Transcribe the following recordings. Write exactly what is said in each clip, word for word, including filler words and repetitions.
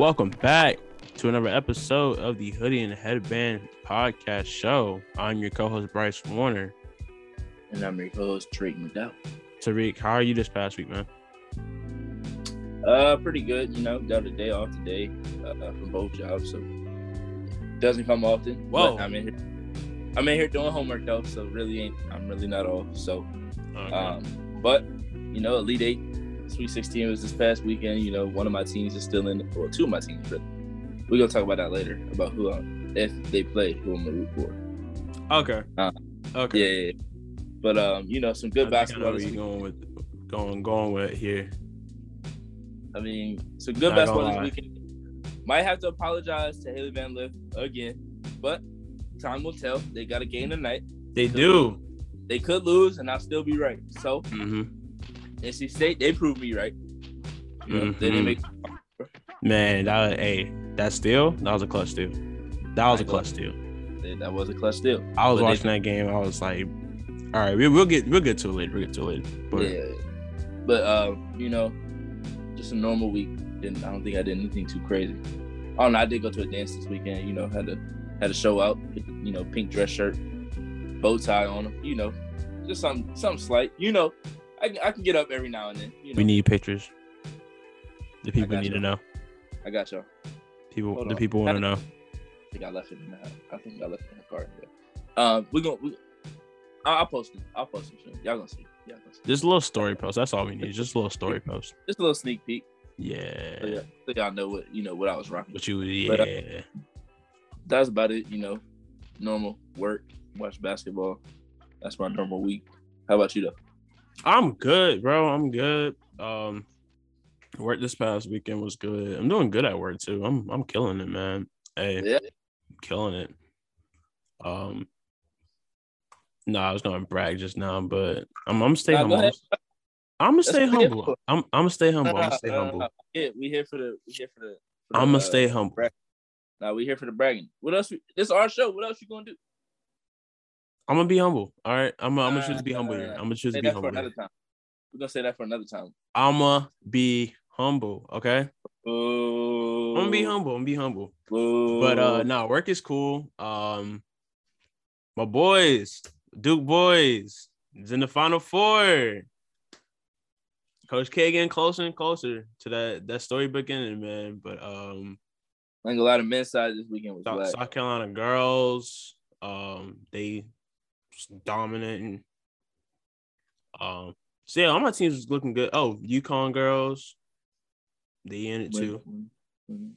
Welcome back to another episode of the Hoodie and Headband podcast show. I'm your co-host Bryce Warner. And I'm your co-host Tariq McDowell. Tariq, how are you this past week, man? Uh, pretty good. You know, got a day off today uh, from both jobs, so doesn't come often. Whoa! I'm in here. I'm in here doing homework though, so really ain't. I'm really not off. So, okay. um, but you know, Elite Eight, Sweet sixteen was this past weekend. You know, one of my teams is still in, or two of my teams. Really, we're gonna talk about that later about who, I'm, if they play, who I'm gonna root for. Okay. Uh, okay. Yeah, yeah. But um, you know, some good I basketball. Where you going with? Going, going with here. I mean, some good basketball this weekend. Might have to apologize to Haley Van Lith again, but time will tell. They got a game tonight. They do. They could lose, and I'll still be right. So, mm-hmm. N C State, they proved me right. You know, mm-hmm. They didn't make. Man, that hey, that steal, that was a clutch steal. That was I a clutch steal. That was a clutch steal. I was but watching they, that game. I was like, all right, we, we'll get we'll get to it later. We'll get to it later. But, yeah, but uh, you know. Just a normal week. Didn't I don't think I did anything too crazy. Oh no, I did go to a dance this weekend. You know, had to had a show out. You know, pink dress shirt, bow tie on them. You know, just something something slight. You know, I I can get up every now and then. You know. We need pictures. The people need y'all. to know. I got y'all. People, Hold the on. people want to know. I think I left it in the. I think I left it in the car. But, um, we're gonna. We, I'll post it. I'll post it. Y'all gonna see. Yeah, just a little story post. That's all we need. Just a little story post. Just a little sneak peek. Yeah. So, yeah. so y'all know what you know what I was rocking. But you, yeah. But, uh, that's about it. You know, normal work, watch basketball. That's my normal week. How about you though? I'm good, bro. I'm good. Um, work this past weekend was good. I'm doing good at work too. I'm I'm killing it, man. Hey, yeah. I'm killing it. Um. No, I was gonna brag just now, but I'm I'm stay nah, humble. Go I'm gonna stay humble. I'm I'm gonna stay humble. I'm gonna stay humble. Yeah, we here for the we here for the. For I'm the, gonna uh, stay humble. Now nah, we here for the bragging. What else? We, this is our show. What else you gonna do? I'm gonna be humble. All right, I'm I'm gonna choose to be humble here. I'm gonna choose to be humble. We're gonna say that for another time. I'm gonna be humble. Okay. Oh. I'm gonna be humble. I'm gonna be humble. Oh. But uh, no, nah, work is cool. Um, my boys. Duke boys is in the Final Four. Coach K getting closer and closer to that that storybook ending, man. But um, I think a lot of men's side this weekend was South, South Carolina girls. Um, they dominating. Um, so yeah, all my teams was looking good. Oh, UConn girls, they in it too. Women,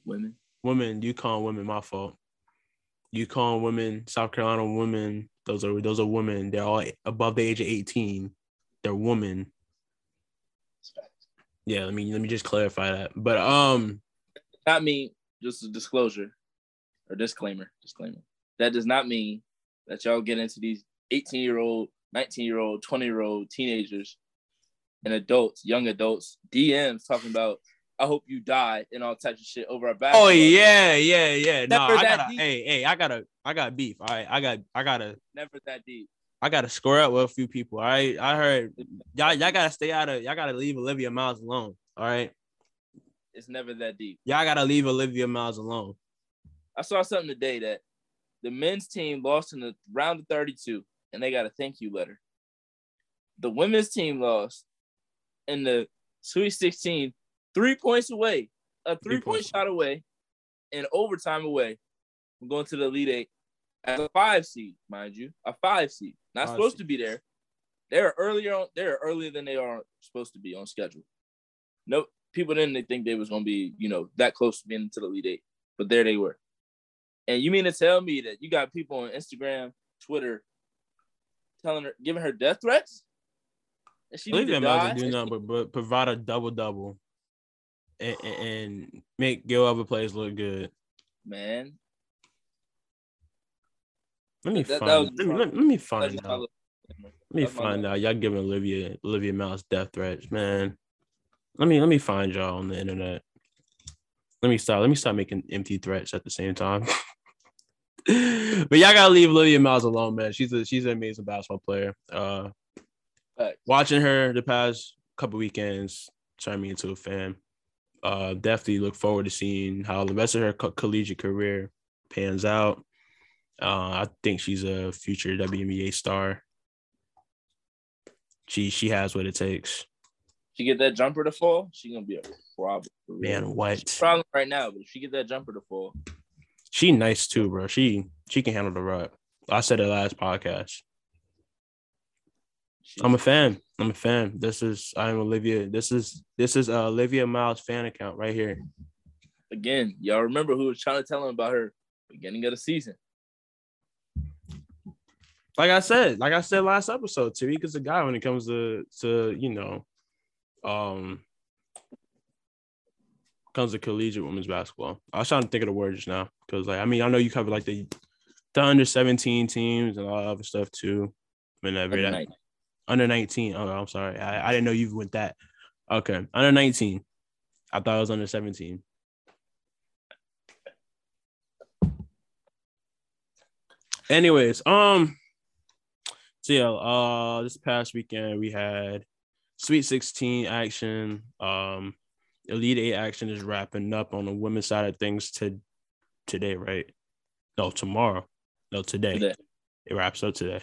women, women, UConn women. My fault. UConn women, South Carolina women. Those are those are women. They're all above the age of eighteen. They're women. Yeah, let me let me just clarify that. But um, not mean just a disclosure or disclaimer. Disclaimer. That does not mean that y'all get into these eighteen-year-old, nineteen-year-old, twenty-year-old teenagers and adults, young adults, D Ms talking about I hope you die and all types of shit over our back. Oh yeah, yeah, yeah. No, nah, I gotta. Deep. Hey, hey, I gotta. I got beef. All right, I got. I gotta. Never that deep. I gotta score up with a few people. All right, I heard y'all. Y'all gotta stay out of. Y'all gotta leave Olivia Miles alone. All right. It's never that deep. Y'all gotta leave Olivia Miles alone. I saw something today that the men's team lost in the round of thirty-two, and they got a thank you letter. The women's team lost in the Sweet sixteen. Three points away, a three-point shot away, and overtime away. I'm going to the Elite Eight as a five seed, mind you, a five seed. Not five supposed seed. to be there. They're earlier on. They're earlier than they are supposed to be on schedule. No, people didn't think they was going to be, you know, that close to being to the Elite Eight, but there they were. And you mean to tell me that you got people on Instagram, Twitter, telling her, giving her death threats? And she needs to die. Do nothing but, but provide a double double. And, and make your other plays look good, man. Let me that, find. That let, me, let, let me find out. Little, let me find out. Y'all giving Olivia Olivia Miles death threats, man. Let me let me find y'all on the internet. Let me stop. Let me stop making empty threats at the same time. But y'all gotta leave Olivia Miles alone, man. She's a, she's an amazing basketball player. Uh, watching her the past couple weekends turned me into a fan. uh, definitely look forward to seeing how the rest of her co- collegiate career pans out. Uh, I think she's a future W N B A star. She she has what it takes. She get that jumper to fall, she's gonna be a problem. Man, what? She's a problem right now, but if she get that jumper to fall, she nice too, bro. She she can handle the rock. I said it last podcast. I'm a fan. I'm a fan. This is I'm Olivia. This is this is uh, Olivia Miles fan account right here. Again, y'all remember who was trying to tell him about her beginning of the season. Like I said, like I said last episode, Tariq is a guy when it comes to to you know, um, comes to collegiate women's basketball. I was trying to think of the word just now because like I mean I know you cover like the the under seventeen teams and all that other stuff too. Whenever that. Night. Under nineteen. Oh, I'm sorry. I, I didn't know you went that. Okay. Under nineteen. I thought it was under seventeen. Anyways, um, so yeah, uh, this past weekend we had Sweet sixteen action. Um, Elite Eight action is wrapping up on the women's side of things to today, right? No, tomorrow. No, today. today. It wraps up today.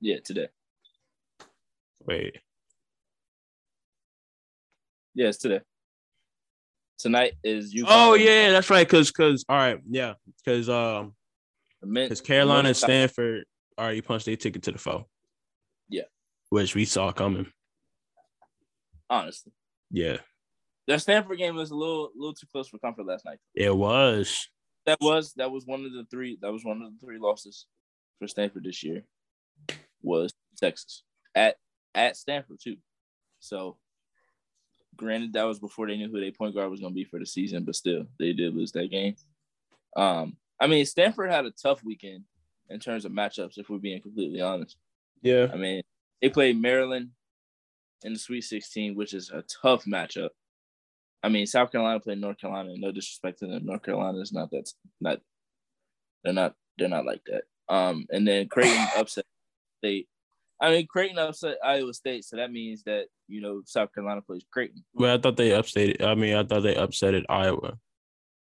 Yeah, today. Wait. Yeah, it's today. Tonight is you. Oh yeah, that's right. Cause, cause, all right, yeah, cause, um, because Carolina and Stanford already punched their ticket to the foe. Yeah. Which we saw coming. Honestly. Yeah. Their Stanford game was a little, little too close for comfort last night. It was. That was that was one of the three. That was one of the three losses for Stanford this year. Was Texas at at Stanford too? So, granted, that was before they knew who their point guard was going to be for the season, but still, they did lose that game. Um, I mean, Stanford had a tough weekend in terms of matchups, if we're being completely honest. Yeah, I mean, they played Maryland in the Sweet sixteen, which is a tough matchup. I mean, South Carolina played North Carolina. And no disrespect to them, North Carolina is not that's not they're not they're not like that. Um, and then Creighton upset. State. I mean, Creighton upset Iowa State, so that means that, you know, South Carolina plays Creighton. Well, I thought they upset. I mean, I thought they upset at Iowa.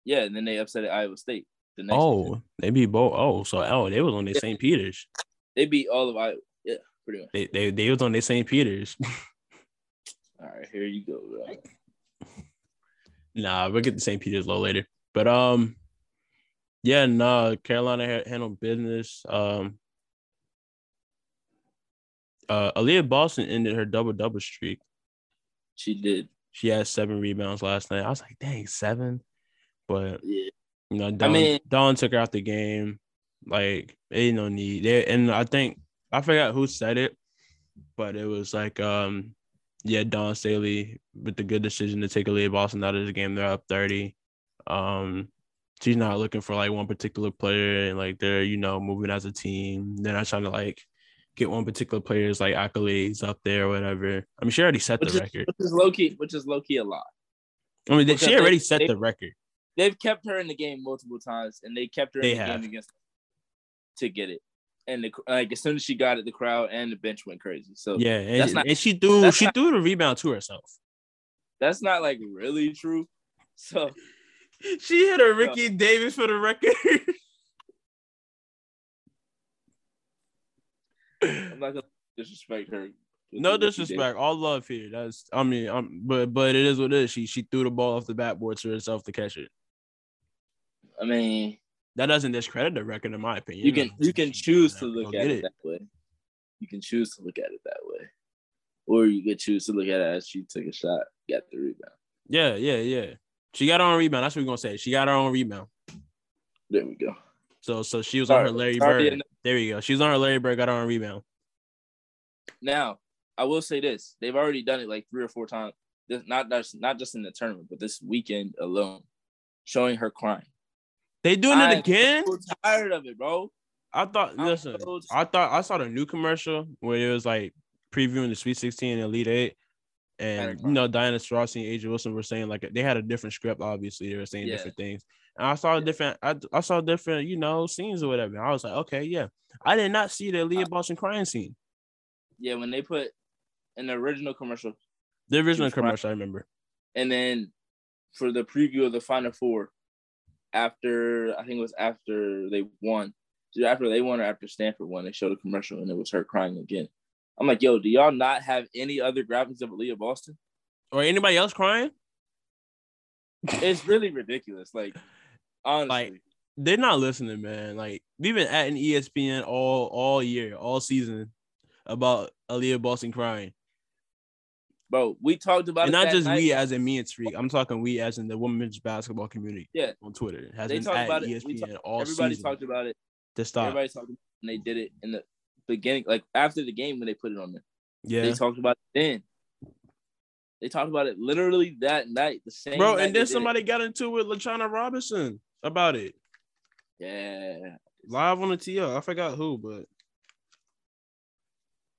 Yeah, and then they upset at Iowa State. The next oh, season. They beat both. Oh, so oh, they was on their yeah. Saint Peter's. They beat all of Iowa. Yeah, pretty much. They they, they was on their Saint Peter's. All right, here you go. Bro. Nah, we'll get to Saint Peter's a little later. But um, yeah, no, nah, Carolina handled business. Um. Uh, Aliyah Boston ended her double-double streak. She did. She had seven rebounds last night. I was like, dang, seven? But, yeah. you know, Dawn, I mean, Dawn took her out the game. Like, they ain't no need. They, and I think, I forgot who said it, but it was like, um, yeah, Dawn Staley with the good decision to take Aliyah Boston out of the game. They're up thirty. Um, she's not looking for, like, one particular player. And, like, they're, you know, moving as a team. They're not trying to, like, get one particular player's like accolades up there or whatever. I mean, she already set which the is, record. Which is low key, which is low key a lot. I mean, because she already they, set they, the record. They've kept her in the game multiple times, and they kept her in they the have. game against to get it. And the, like as soon as she got it, the crowd and the bench went crazy. So yeah, and, that's not, and she threw she not, threw the rebound to herself. That's not like really true. So she hit a Ricky so. Davis for the record. I'm not gonna disrespect her. No disrespect, all love here. That's I mean, I'm, but but it is what it is. She she threw the ball off the backboard to herself to catch it. I mean, that doesn't discredit the record, in my opinion. You can you can choose to look at it that way. You can choose to look at it that way, or you could choose to look at it as she took a shot, got the rebound. Yeah, yeah, yeah. She got her own rebound. That's what we're gonna say. She got her own rebound. There we go. So, so she was Sorry. on her Larry Sorry. Bird. There you go. She was on her Larry Bird, got her on rebound. Now, I will say this. They've already done it like three or four times. Not, not just in the tournament, but this weekend alone. Showing her crying. They doing I it again? I'm so tired of it, bro. I thought, I'm listen, so I thought I saw the new commercial where it was like previewing the Sweet sixteen and Elite Eight. And, you know, Diana Taurasi and A'ja Wilson were saying, like, they had a different script, obviously. They were saying yeah. different things. And I saw yeah. different, I, I saw different, you know, scenes or whatever. And I was like, okay, yeah. I did not see the Aliyah Boston crying scene. Yeah, when they put in the original commercial. The original commercial, crying. I remember. And then for the preview of the Final Four, after I think it was after they won, after they won or after Stanford won, they showed a commercial and it was her crying again. I'm like, yo, do y'all not have any other graphics of Aliyah Boston or anybody else crying? It's really ridiculous. Like, honestly, like, they're not listening, man. Like, we've been at an E S P N all all year, all season about Aliyah Boston crying. Bro, we talked about and it. Not just night. We as in me and Tariq. I'm talking we as in the women's basketball community. Yeah. On Twitter. It has they been talked at about it. E S P N talk, all everybody season. Talked about it. To stop. Everybody talked about it. And they did it in the beginning, like after the game when they put it on there. Yeah. They talked about it then. They talked about it literally that night. The same Bro, and then somebody got into it with LaTrona Robinson about it. Yeah. Live on the T L. I forgot who, but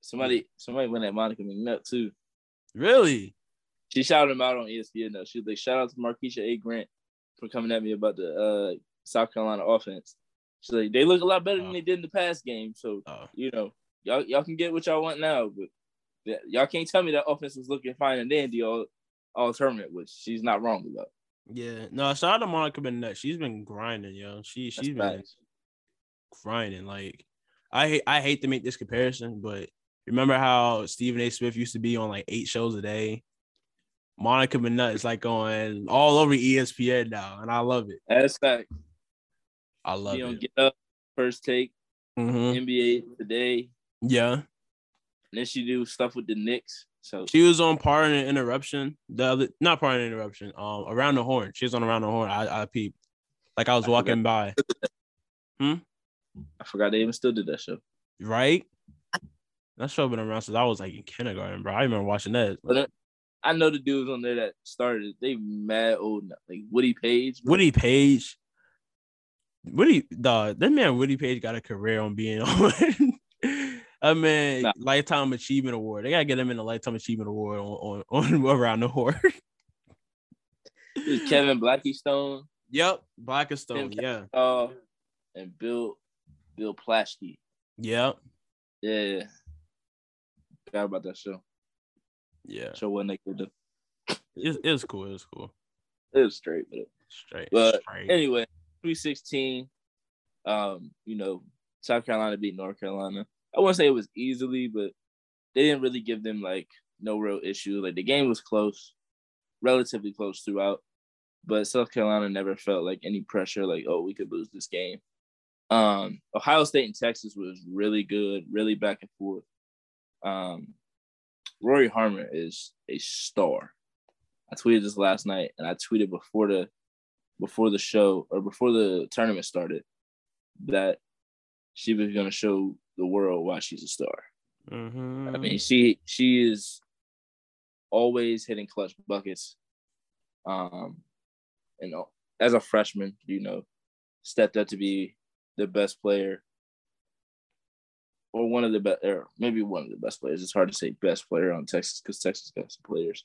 somebody somebody went at Monica McNutt too. Really? She shouted him out on E S P N though. She was like, shout out to Markeisha A. Grant for coming at me about the uh, South Carolina offense. She's like, they look a lot better oh. than they did in the past game. So, oh. you know, y'all y'all can get what y'all want now, but yeah, y'all can't tell me that offense was looking fine and dandy all, all tournament, which she's not wrong with that. Yeah. No, shout out to Monica Bennett. She's been grinding, yo. She, she's been nice. grinding. Like, I, I hate to make this comparison, but remember how Stephen A. Smith used to be on like eight shows a day? Monica Minut is like on all over E S P N now, and I love it. That's fact. I love she it. You don't get up, First Take, mm-hmm. N B A Today. Yeah. And then she do stuff with the Knicks. So she was on Part of the Interruption. The other, not Part of the Interruption. Um, Around the Horn. She was on Around the Horn. I, I peeped. Like I was I walking by. Hmm. I forgot they even still did that show. Right. That show been around since I was like in kindergarten, bro. I remember watching that. But I know the dudes on there that started. They mad old now. Like Woody Page. Bro. Woody Page. Woody, dog. That man Woody Page got a career on being on. I mean, nah. Lifetime Achievement Award. They gotta get him in the Lifetime Achievement Award on on, on Around the Horn. Kevin Blackstone. Yep, Blackstone. Yeah. Uh, and Bill, Bill Plaschke. Yep. Yeah. Forgot about that show. Yeah. Show what they could do. It, it was cool. It was cool. It was straight, but straight. But straight. Anyway, three sixteen. Um, you know, South Carolina beat North Carolina. I wouldn't say it was easily, but they didn't really give them like no real issue. Like the game was close, relatively close throughout. But South Carolina never felt like any pressure, like, oh, we could lose this game. Um, Ohio State and Texas was really good, really back and forth. Um, Rory Harmon is a star. I tweeted this last night, and I tweeted before the before the show or before the tournament started that she was going to show the world why she's a star. Mm-hmm. I mean, she she is always hitting clutch buckets. Um, and as a freshman, you know, stepped up to be the best player. Or one of the best, or maybe one of the best players. It's hard to say best player on Texas because Texas got some players.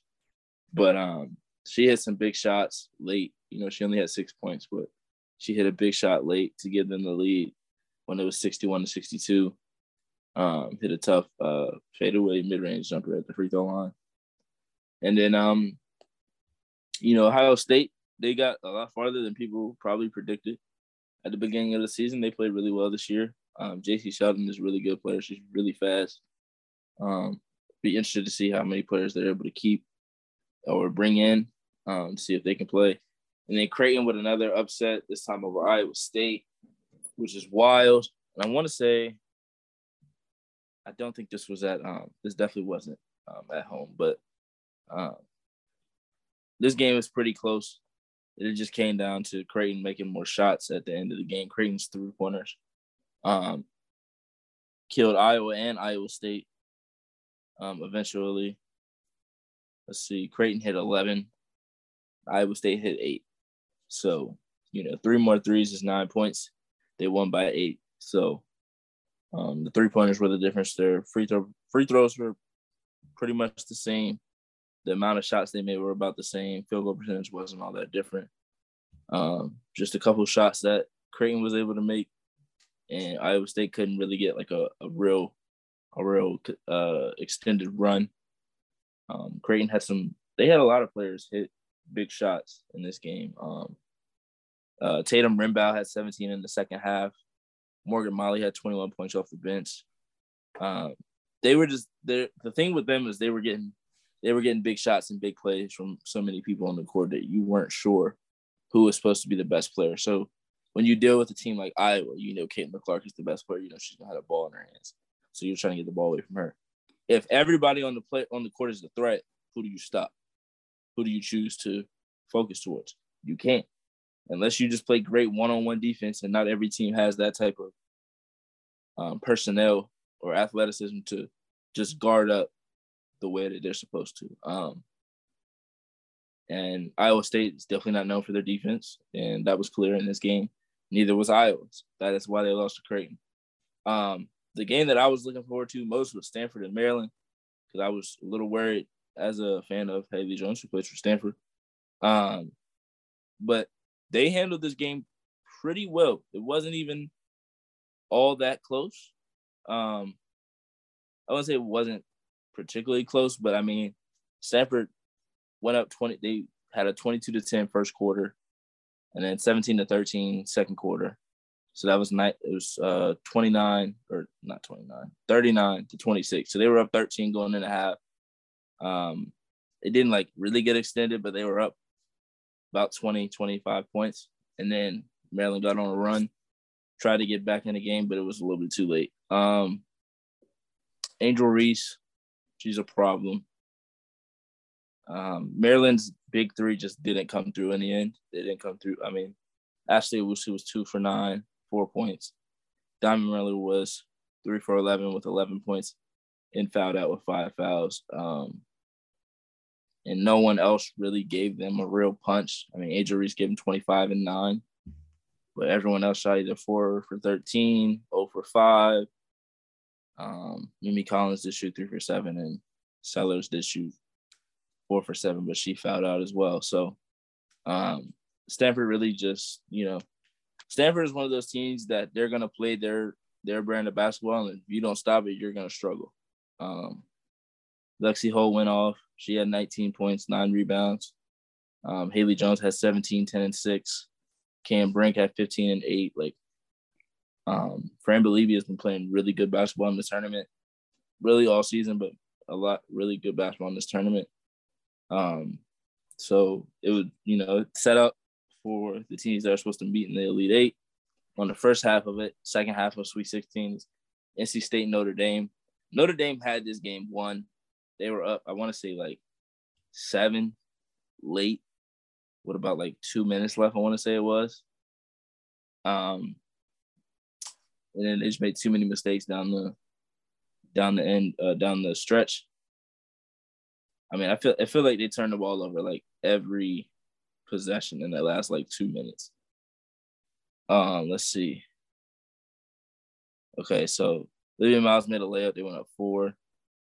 But um, she had some big shots late. You know, she only had six points, but she hit a big shot late to give them the lead when it was sixty-one to sixty-two. Um, hit a tough uh, fadeaway mid-range jumper at the free throw line. And then, um, you know, Ohio State, they got a lot farther than people probably predicted. At the beginning of the season, they played really well this year. Um, J C Sheldon is a really good player. She's really fast. Um, be interested to see how many players they're able to keep or bring in um, to see if they can play. And then Creighton with another upset, this time over Iowa State, which is wild. And I want to say, I don't think this was at um, – this definitely wasn't um, at home. But um, this game was pretty close. It just came down to Creighton making more shots at the end of the game. Creighton's three-pointers. Um, killed Iowa and Iowa State. Um, eventually, let's see, Creighton hit eleven, Iowa State hit eight. So, you know, three more threes is nine points. They won by eight. So, um, the three pointers were the difference there. Free throw, free throws were pretty much the same. The amount of shots they made were about the same. Field goal percentage wasn't all that different. Um, just a couple shots that Creighton was able to make. And Iowa State couldn't really get like a, a real, a real uh, extended run. Um, Creighton had some; they had a lot of players hit big shots in this game. Um, uh, Tatum Rimbaugh had seventeen in the second half. Morgan Molly had twenty-one points off the bench. Um, they were just the thing with them is they were getting they were getting big shots and big plays from so many people on the court that you weren't sure who was supposed to be the best player. So when you deal with a team like Iowa, you know Caitlin Clark is the best player. You know she's gonna have a ball in her hands, so you're trying to get the ball away from her. If everybody on the play on the court is the threat, who do you stop? Who do you choose to focus towards? You can't, unless you just play great one-on-one defense, and not every team has that type of um, personnel or athleticism to just guard up the way that they're supposed to. Um, and Iowa State is definitely not known for their defense, and that was clear in this game. Neither was Iowa's. That is why they lost to Creighton. Um, the game that I was looking forward to most was Stanford and Maryland, because I was a little worried as a fan of Haley Jones, who plays for Stanford. Um, but they handled this game pretty well. It wasn't even all that close. Um, I wouldn't say it wasn't particularly close, but, I mean, Stanford went up twenty. They had a twenty-two to ten first quarter and then seventeen to thirteen second quarter. So that was night. It was uh, twenty-nine or not twenty-nine, thirty-nine to twenty-six. So they were up thirteen going into half. Um, it didn't like really get extended, but they were up about twenty, twenty-five points. And then Maryland got on a run, tried to get back in the game, but it was a little bit too late. Um, Angel Reese, she's a problem. Um, Maryland's big three just didn't come through in the end. They didn't come through. I mean, Ashley Wusu was two for nine, four points. Diamond Miller was three for eleven with eleven points and fouled out with five fouls. Um, and no one else really gave them a real punch. I mean, A'ja Wilson gave them twenty-five and nine, but everyone else shot either four for thirteen, zero for five. Um, Mimi Collins did shoot three for seven, and Sellers did shoot four for seven, but she fouled out as well. So um, Stanford really just, you know, Stanford is one of those teams that they're going to play their their brand of basketball, and if you don't stop it, you're going to struggle. Um, Lexie Hull went off. She had nineteen points, nine rebounds. Um, Haley Jones had seventeen, ten, and six. Cam Brink had fifteen and eight. Like, um, Fran Belibi has been playing really good basketball in this tournament, really all season, but a lot really good basketball in this tournament. Um, so it would, you know, set up for the teams that are supposed to meet in the Elite Eight on the first half of it. Second half of Sweet sixteen, N C State, Notre Dame. Notre Dame had this game won. They were up, I want to say, like seven late. What about like two minutes left, I want to say it was. Um, and then they just made too many mistakes down the down the end, uh, down the stretch. I mean, I feel I feel like they turned the ball over like every possession in that last like two minutes. Um, let's see. Okay, so Olivia Miles made a layup. They went up four.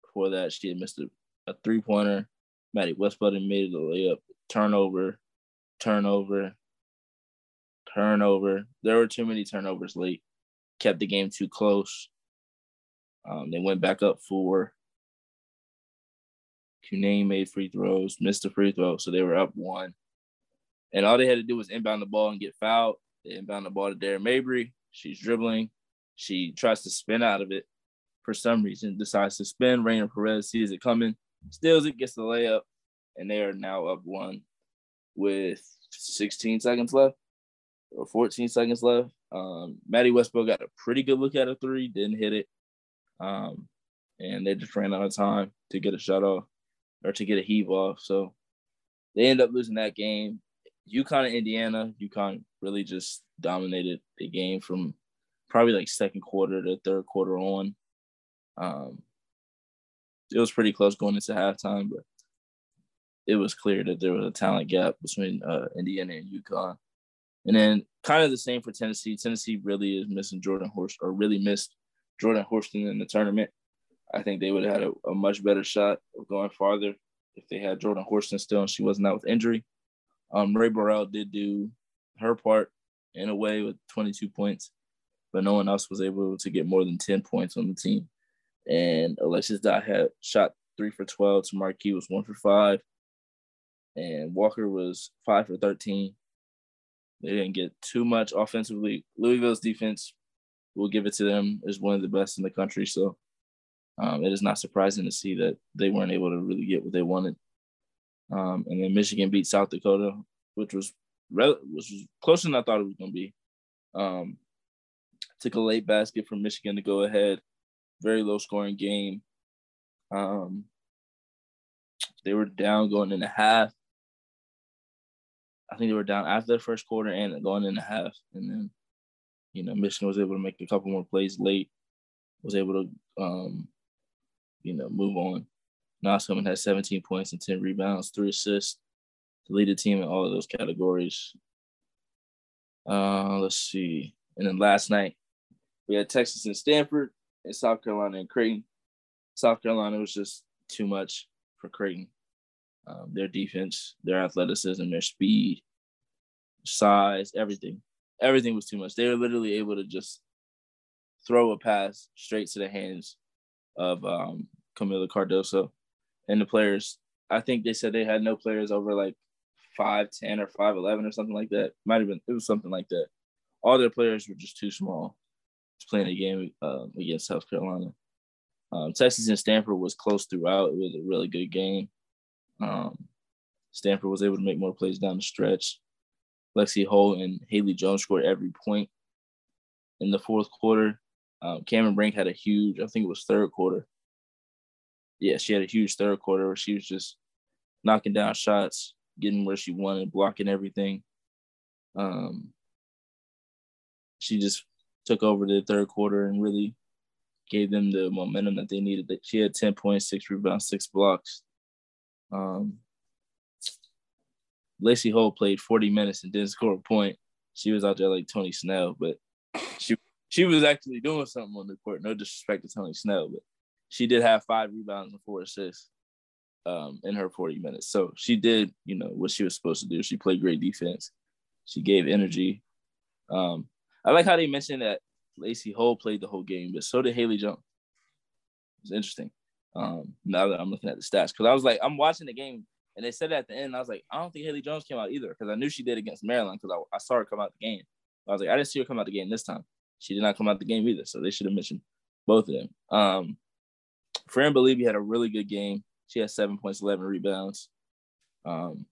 Before that, she had missed a, a three-pointer. Maddie Westbeld made a layup. Turnover, turnover, turnover. There were too many turnovers late. Kept the game too close. Um, they went back up four. Cunane made free throws, missed a free throw, so they were up one. And all they had to do was inbound the ball and get fouled. They inbound the ball to Darren Mabry. She's dribbling. She tries to spin out of it for some reason, decides to spin. Rainer Perez sees it coming, steals it, gets the layup, and they are now up one with sixteen seconds left or fourteen seconds left. Um, Maddie Westbrook got a pretty good look at a three, didn't hit it, um, and they just ran out of time to get a shot off or to get a heave off. So they end up losing that game. UConn and Indiana, UConn really just dominated the game from probably like second quarter to third quarter on. Um, it was pretty close going into halftime, but it was clear that there was a talent gap between uh, Indiana and UConn. And then kind of the same for Tennessee. Tennessee really is missing Jordan Horst, or really missed Jordan Horston in the tournament. I think they would have had a, a much better shot of going farther if they had Jordan Horston still and she wasn't out with injury. Um, Ray Burrell did do her part in a way with twenty-two points, but no one else was able to get more than ten points on the team. And Alexis Dye had shot three for twelve. Tamarki was one for five. and Walker was five for thirteen. They didn't get too much offensively. Louisville's defense, we'll give it to them, is one of the best in the country. So um, it is not surprising to see that they weren't able to really get what they wanted. Um, and then Michigan beat South Dakota, which was re- which was closer than I thought it was going to be. Um, took a late basket from Michigan to go ahead. Very low-scoring game. Um, they were down going into half. I think they were down after the first quarter and going into half. And then, you know, Michigan was able to make a couple more plays late, was able to, um, you know, move on. Nas Hillman had seventeen points and ten rebounds, three assists to lead the team in all of those categories. Uh, let's see. And then last night, we had Texas and Stanford and South Carolina and Creighton. South Carolina was just too much for Creighton. Um, their defense, their athleticism, their speed, size, everything. Everything was too much. They were literally able to just throw a pass straight to the hands of um, Camila Cardoso and the players. I think they said they had no players over like five ten or five eleven or something like that. Might have been, it was something like that. All their players were just too small to play in a game uh, against South Carolina. Um, Texas and Stanford was close throughout. It was a really good game. Um, Stanford was able to make more plays down the stretch. Lexie Hull and Haley Jones scored every point in the fourth quarter. Um, Cameron Brink had a huge, I think it was third quarter. Yeah, she had a huge third quarter where she was just knocking down shots, getting where she wanted, blocking everything. Um, she just took over the third quarter and really gave them the momentum that they needed. She had ten points, six rebounds, six blocks. Um, Lexie Hull played forty minutes and didn't score a point. She was out there like Tony Snell, but she she was actually doing something on the court. No disrespect to Tony Snell, but she did have five rebounds and four assists um, in her forty minutes. So she did, you know, what she was supposed to do. She played great defense. She gave energy. Um, I like how they mentioned that Lexie Hull played the whole game, but so did Haley Jones. It was interesting. Um, now that I'm looking at the stats, because I was like, I'm watching the game, and they said it at the end, and I was like, I don't think Haley Jones came out either, because I knew she did against Maryland, because I, I saw her come out the game. I was like, I didn't see her come out the game this time. She did not come out the game either, so they should have mentioned both of them. Um, Fran Belibi had a really good game. She had seven points, eleven rebounds. Um,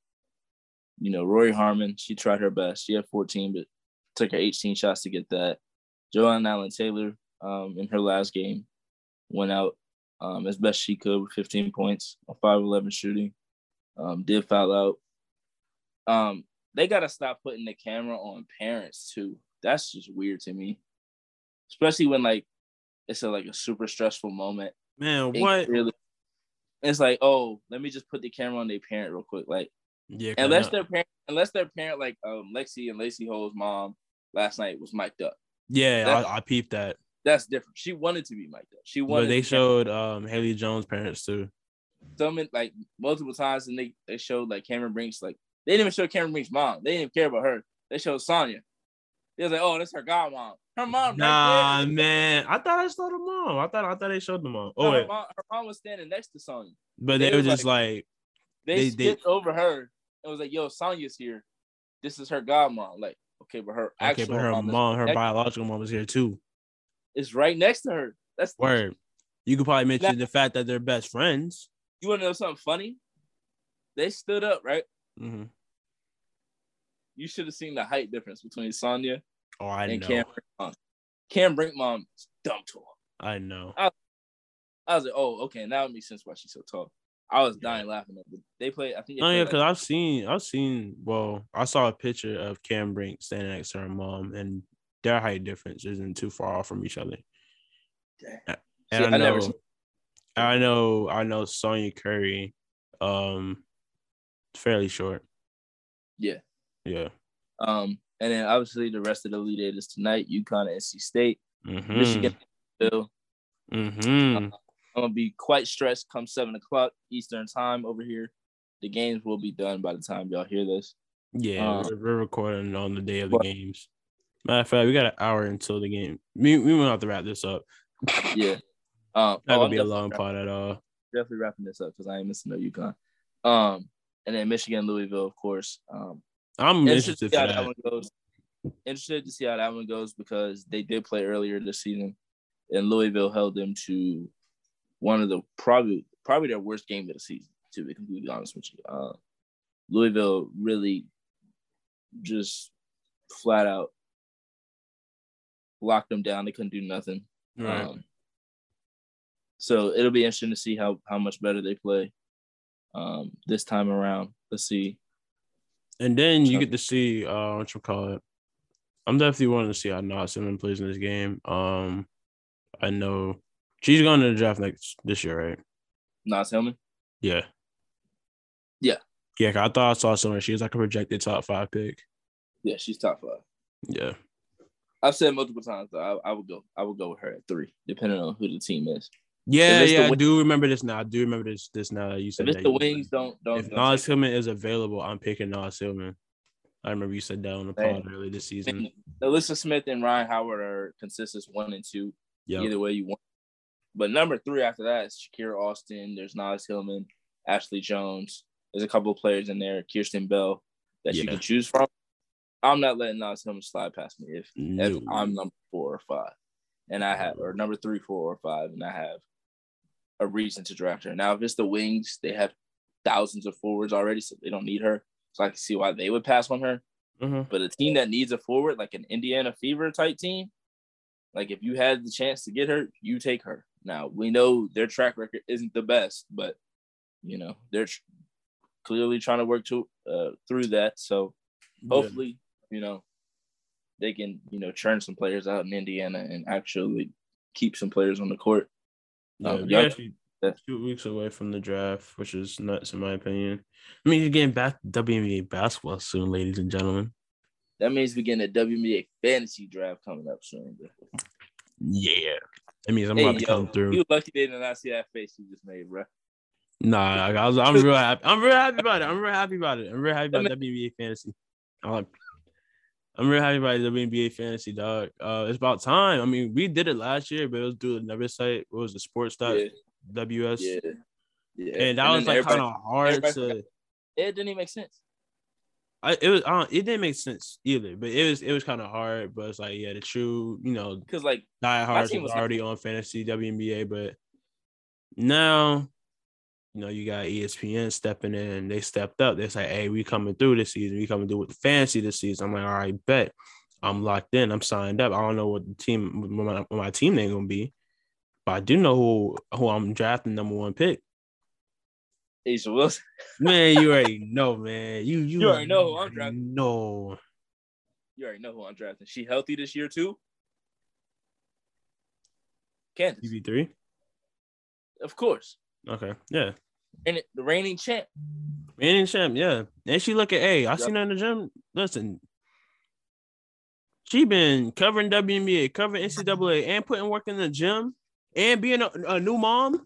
you know, Rory Harmon, she tried her best. She had fourteen, but took her eighteen shots to get that. Joanne Allen Taylor, um, in her last game, went out Um, as best she could with fifteen points on five eleven shooting. Um, did foul out. Um, they got to stop putting the camera on parents, too. That's just weird to me. Especially when, like, it's a, like a super stressful moment. Man, it what? Really, it's like, oh, let me just put the camera on their parent real quick. Like, yeah, unless their parent, unless their parent, like um, Lexie and Lexie Hull's mom last night was mic'd up. Yeah, I, I peeped that. That's different. She wanted to be mic'd up. She wanted. But they showed um, Haley Jones' parents too. Some like multiple times, and they, they showed like Cameron Brink's like they didn't even show Cameron Brink's mom. They didn't even care about her. They showed Sonya. They was like, oh, that's her godmom. Her mom. Nah, right there. Man, I thought I saw the mom. I thought I thought they showed the mom. Oh, no, her, mom, her mom was standing next to Sonya. But they, they were just like, like they, they skipped they, over her and was like, yo, Sonya's here. This is her godmom. Like, okay, but her actual okay, but her mom, mom her biological mom is here too. It's right next to her. That's word. The- you could probably mention the fact that they're best friends. You want to know something funny? They stood up, right? Mm-hmm. You should have seen the height difference between Sonya oh, I and know. Cam Brink mom. Cam Brink mom is dumb tall. I know. I was, I was like, oh, okay, now it makes sense why she's so tall. I was dying yeah. laughing at them. They played. I think. Oh no, yeah, because like- I've seen, I've seen. Well, I saw a picture of Cam Brink standing next to her mom and. Their height difference isn't too far off from each other. And See, I, know, I, never... I know, I know Sonya Curry, um, fairly short. Yeah. Yeah. Um, and then obviously the rest of the Elite Eight is tonight. UConn and N C State. Mm-hmm. Michigan. Mm-hmm. Um, I'm going to be quite stressed come seven o'clock Eastern time over here. The games will be done by the time y'all hear this. Yeah. Um, we're recording on the day of the but- games. Matter of fact, we got an hour until the game. We we won't have to wrap this up. Yeah, um, not gonna oh, be a long pod at all. Definitely wrapping this up because I ain't missing no UConn. Um, and then Michigan, Louisville, of course. Um, I'm interested, interested to see how that. that one goes. Interested to see how that one goes because they did play earlier this season, and Louisville held them to one of the probably probably their worst game of the season, to be completely honest with you. Uh, Louisville really just flat out locked them down. They couldn't do nothing. Right. Um, so it'll be interesting to see how, how much better they play um, this time around. Let's see. And then you get to see uh, what you call it. I'm definitely wanting to see how Nas Hillman plays in this game. Um, I know she's going to the draft next this year, right? Nas Hillman. Yeah. Yeah. Yeah, I thought I saw somewhere she was like a projected top five pick. Yeah, she's top five. Yeah. I've said multiple times though, I, I would go, I would go with her at three, depending on who the team is. Yeah, yeah, I do remember this now. I do remember this this now that you said if that. If the Wings don't, don't if Nas Hillman is available, I'm picking Nas Hillman. I remember you said that on the pod early this season. Alyssa Smith and Ryan Howard are consistent one and two. Yep. Either way you want. But number three after that is Shakira Austin. There's Nas Hillman, Ashley Jones. There's a couple of players in there, Kirsten Bell, that yeah. you can choose from. I'm not letting Nas Hillman slide past me if, no. if I'm number four or five. And I have, or number three, four, or five, and I have a reason to draft her. Now, if it's the Wings, they have thousands of forwards already, so they don't need her. So I can see why they would pass on her. Mm-hmm. But a team that needs a forward, like an Indiana Fever type team, like if you had the chance to get her, you take her. Now, we know their track record isn't the best, but, you know, they're tr- clearly trying to work to, uh, through that. So hopefully, yeah. you know, they can, you know, churn some players out in Indiana and actually keep some players on the court. Yeah, um, we're actually yeah. two weeks away from the draft, which is nuts in my opinion. I mean, you're getting back to W N B A basketball soon, ladies and gentlemen. That means we're getting a W N B A fantasy draft coming up soon. Bro. Yeah. That means I'm hey, about to yo, come through. You lucky they did not see that face you just made, bro. Nah, I was, I'm real happy. I'm real happy about it. I'm real happy about it. I'm real happy about W N B A fantasy. I'm like, I'm really happy about the W N B A fantasy, dog. Uh, it's about time. I mean, we did it last year, but it was through another site. What was the sports dot yeah. W S? Yeah. yeah. And that and was like kind of hard to. It didn't even make sense. I it was I don't, it didn't make sense either, but it was it was kind of hard. But it's like yeah, the true you know because like diehards was already on fantasy W N B A, but now you know you got E S P N stepping in. They stepped up. They're like, hey, we coming through this season. We coming through with the fantasy this season. I'm like, all right, bet. I'm locked in. I'm signed up. I don't know what the team, what my, what my team name gonna be, but I do know who who I'm drafting number one pick. A'ja Wilson. Man, you already know, man. You you, you already know who I'm drafting. No, you already know who I'm drafting. She healthy this year too. Candace. C B three. Of course. Okay. Yeah. And the reigning champ. Reigning champ. Yeah. And she look at hey, I yep. seen her in the gym. Listen, she been covering W N B A, covering N C double A, and putting work in the gym, and being a, a new mom.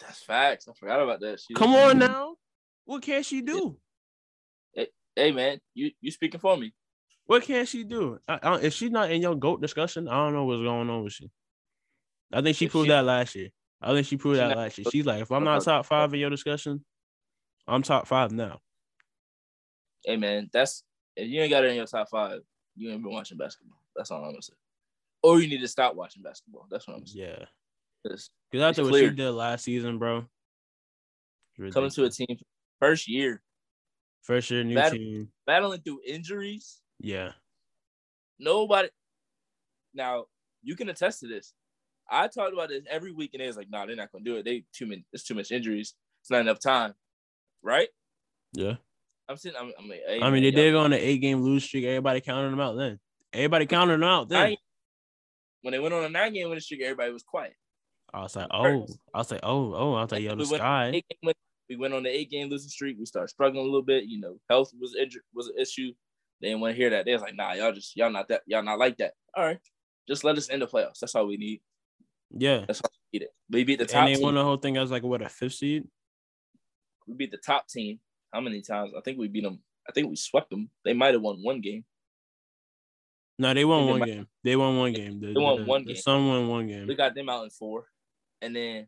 That's facts. I forgot about that. She Come was- on now. What can she do? Hey, hey man, you, you speaking for me. What can she do? I, I, if she's not in your GOAT discussion, I don't know what's going on with she. I think she if proved she, that last year. I think she proved she that not, last year. She's like, if I'm not top five in your discussion, I'm top five now. Hey man, that's if you ain't got it in your top five, you ain't been watching basketball. That's all I'm gonna say. Or you need to stop watching basketball. That's what I'm saying. Yeah. Because after what she did last season, bro. Coming to a team first year. First year, new Battle, team. Battling through injuries. Yeah. Nobody. Now, you can attest to this. I talked about this every week, and it's like, nah, they're not going to do it. They too many. It's too much injuries. It's not enough time. Right? Yeah. I'm sitting. I'm, I'm like, hey, I mean, they did go on an eight-game lose streak. Everybody counted them out then. Everybody counted them out then. When they went on a nine-game winning streak, everybody was quiet. I was like, oh, I was like, oh, oh, I was like, yo, the sky. We went on the eight-game losing streak. We started struggling a little bit. You know, health was injured, was an issue. They didn't want to hear that. They was like, nah, y'all just, y'all not that, y'all not like that. All right, just let us end the playoffs. That's all we need. Yeah, that's all we needed. We beat the top. And they won the whole thing as like what a fifth seed. We beat the top team. How many times? I think we beat them. I think we swept them. They might have won one game. No, they won one game. They won one game. They won one game. Some won one game. We got them out in four. And then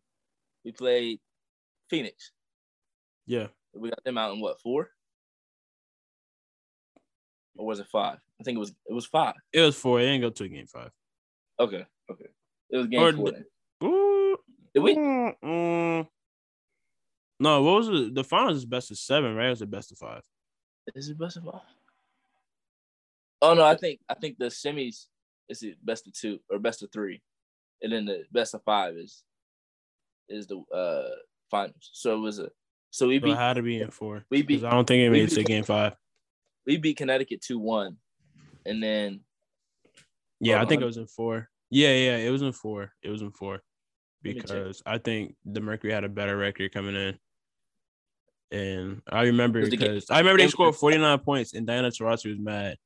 we played Phoenix. Yeah. We got them out in what, four? Or was it five? I think it was it was five. It was four. It didn't go to game five. Okay. Okay. It was game or four. The, Did we? Mm, no, what was it? The finals is best of seven, right? It was the best of five. Is it best of five? Oh no, I think I think the semis is the best of two or best of three. And then the best of five is is the uh, finals. So it was a so we beat so had to be in four. We beat I don't think it made it to game five. We beat Connecticut two one. And then yeah, I think it was in four. Yeah, yeah, it was in four. It was in four. Because I think the Mercury had a better record coming in. And I remember because I remember they scored forty-nine points and Diana Taurasi was mad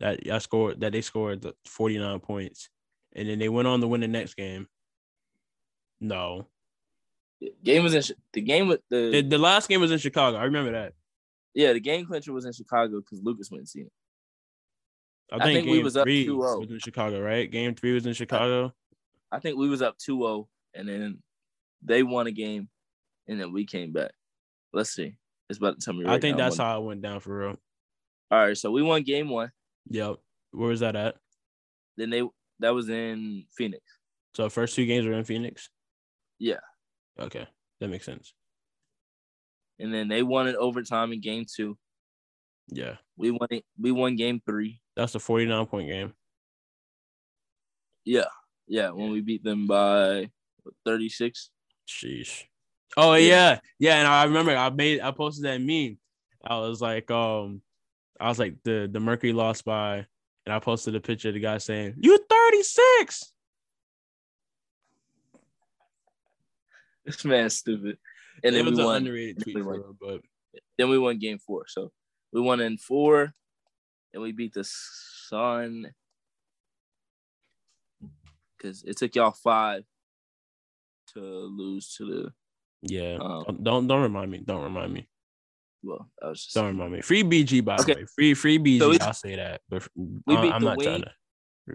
that I scored that they scored the forty-nine points. And then they went on to win the next game. No. The game was in the game with the, the the last game was in Chicago. I remember that. Yeah, the game clincher was in Chicago because Lucas went and seen it. I think, I think game we was up two oh. Was in Chicago, right? Game three was in Chicago. I think we was up two oh, and then they won a game, and then we came back. Let's see. It's about to tell me. Right I think now. That's how it went down for real. All right, so we won game one. Yep. Where was that at? Then they that was in Phoenix. So first two games were in Phoenix? Yeah. Okay, that makes sense. And then they won in overtime in game two. Yeah. We won it, we won game three. That's a forty-nine-point game. Yeah. Yeah, when we beat them by what, thirty-six. Sheesh. Oh, yeah. Yeah, and I remember I made I posted that meme. I was like, um, I was like, the, the Mercury lost by, and I posted a picture of the guy saying, you thirty-six. This man's stupid. And it then was we an won. Underrated tweet for her, but then we won game four. So we won in four, and we beat the Sun because it took y'all five to lose to the. Yeah, um, don't don't remind me. Don't remind me. Well, I was just don't saying. Remind me. Free B G by okay. the way. Free free B G. So we, I'll say that, but we I, beat I'm the not wings, trying to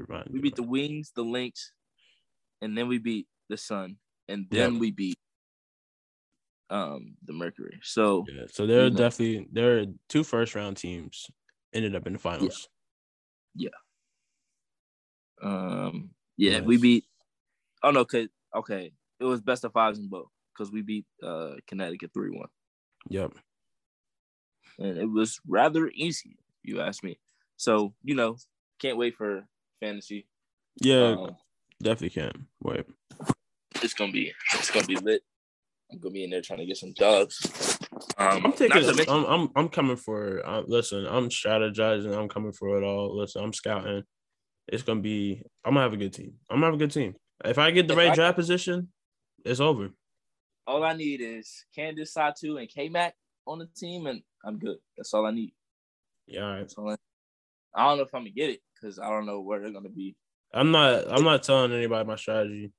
remind. We beat the Wings, the Lynx, and then we beat the Sun, and then yeah. we beat. Um, the Mercury. So, yeah, so they're you know. definitely they're two first round teams ended up in the finals. Yeah. yeah. Um. Yeah, nice. We beat. Oh no, cause okay, it was best of fives in both because we beat uh Connecticut three one. Yep. And it was rather easy, if you ask me. So you know, can't wait for fantasy. Yeah, um, definitely can't wait. It's gonna be it's gonna be lit. I'm gonna be in there trying to get some dubs. Um, I'm taking. Mention- I'm, I'm. I'm coming for. Uh, listen, I'm strategizing. I'm coming for it all. Listen, I'm scouting. It's gonna be. I'm gonna have a good team. I'm gonna have a good team. If I get the if right I, draft position, it's over. All I need is Candace Satu and K Mac on the team, and I'm good. That's all I need. Yeah. All right. That's all I, need. I don't know if I'm gonna get it because I don't know where they're gonna be. I'm not. I'm not telling anybody my strategy.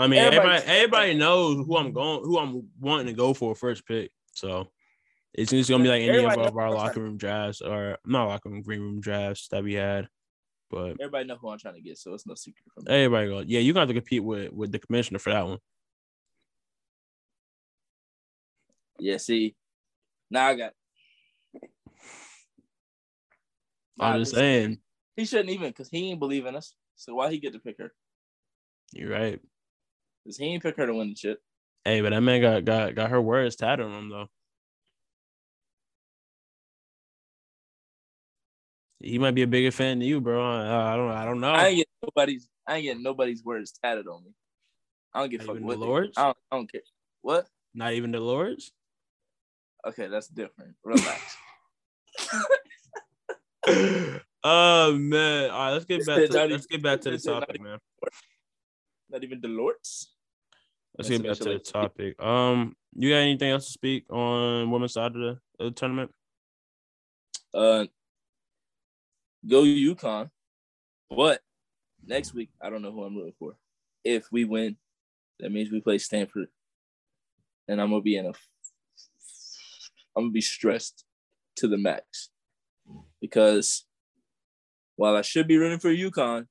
I mean, everybody, everybody knows who I'm going, who I'm wanting to go for first pick. So it's just gonna be like any of our locker room drafts, or not locker room, green room drafts that we had. But everybody knows who I'm trying to get, so it's no secret from me. Everybody go, yeah, you're gonna have to compete with with the commissioner for that one. Yeah, see, now I got. I'm just saying he shouldn't even, cause he ain't believe in us. So why he get to pick her? You're right. He ain't pick her to win the chip. Hey, but that man got got, got her words tatted on him, though. He might be a bigger fan than you, bro. I, I don't I don't know. I ain't get nobody's I ain't getting nobody's words tatted on me. I don't get fucked with the Lords. I don't, I don't care. What? Not even the Lords? Okay, that's different. Relax. Oh man. All right, let's get back to let's get back to the topic, man. Not even the Lords. Let's get back to the topic. Um, you got anything else to speak on women's side of the, of the tournament? Uh, go UConn. But next week, I don't know who I'm rooting for. If we win, that means we play Stanford, and I'm gonna be in a. I'm gonna be stressed to the max because while I should be rooting for UConn,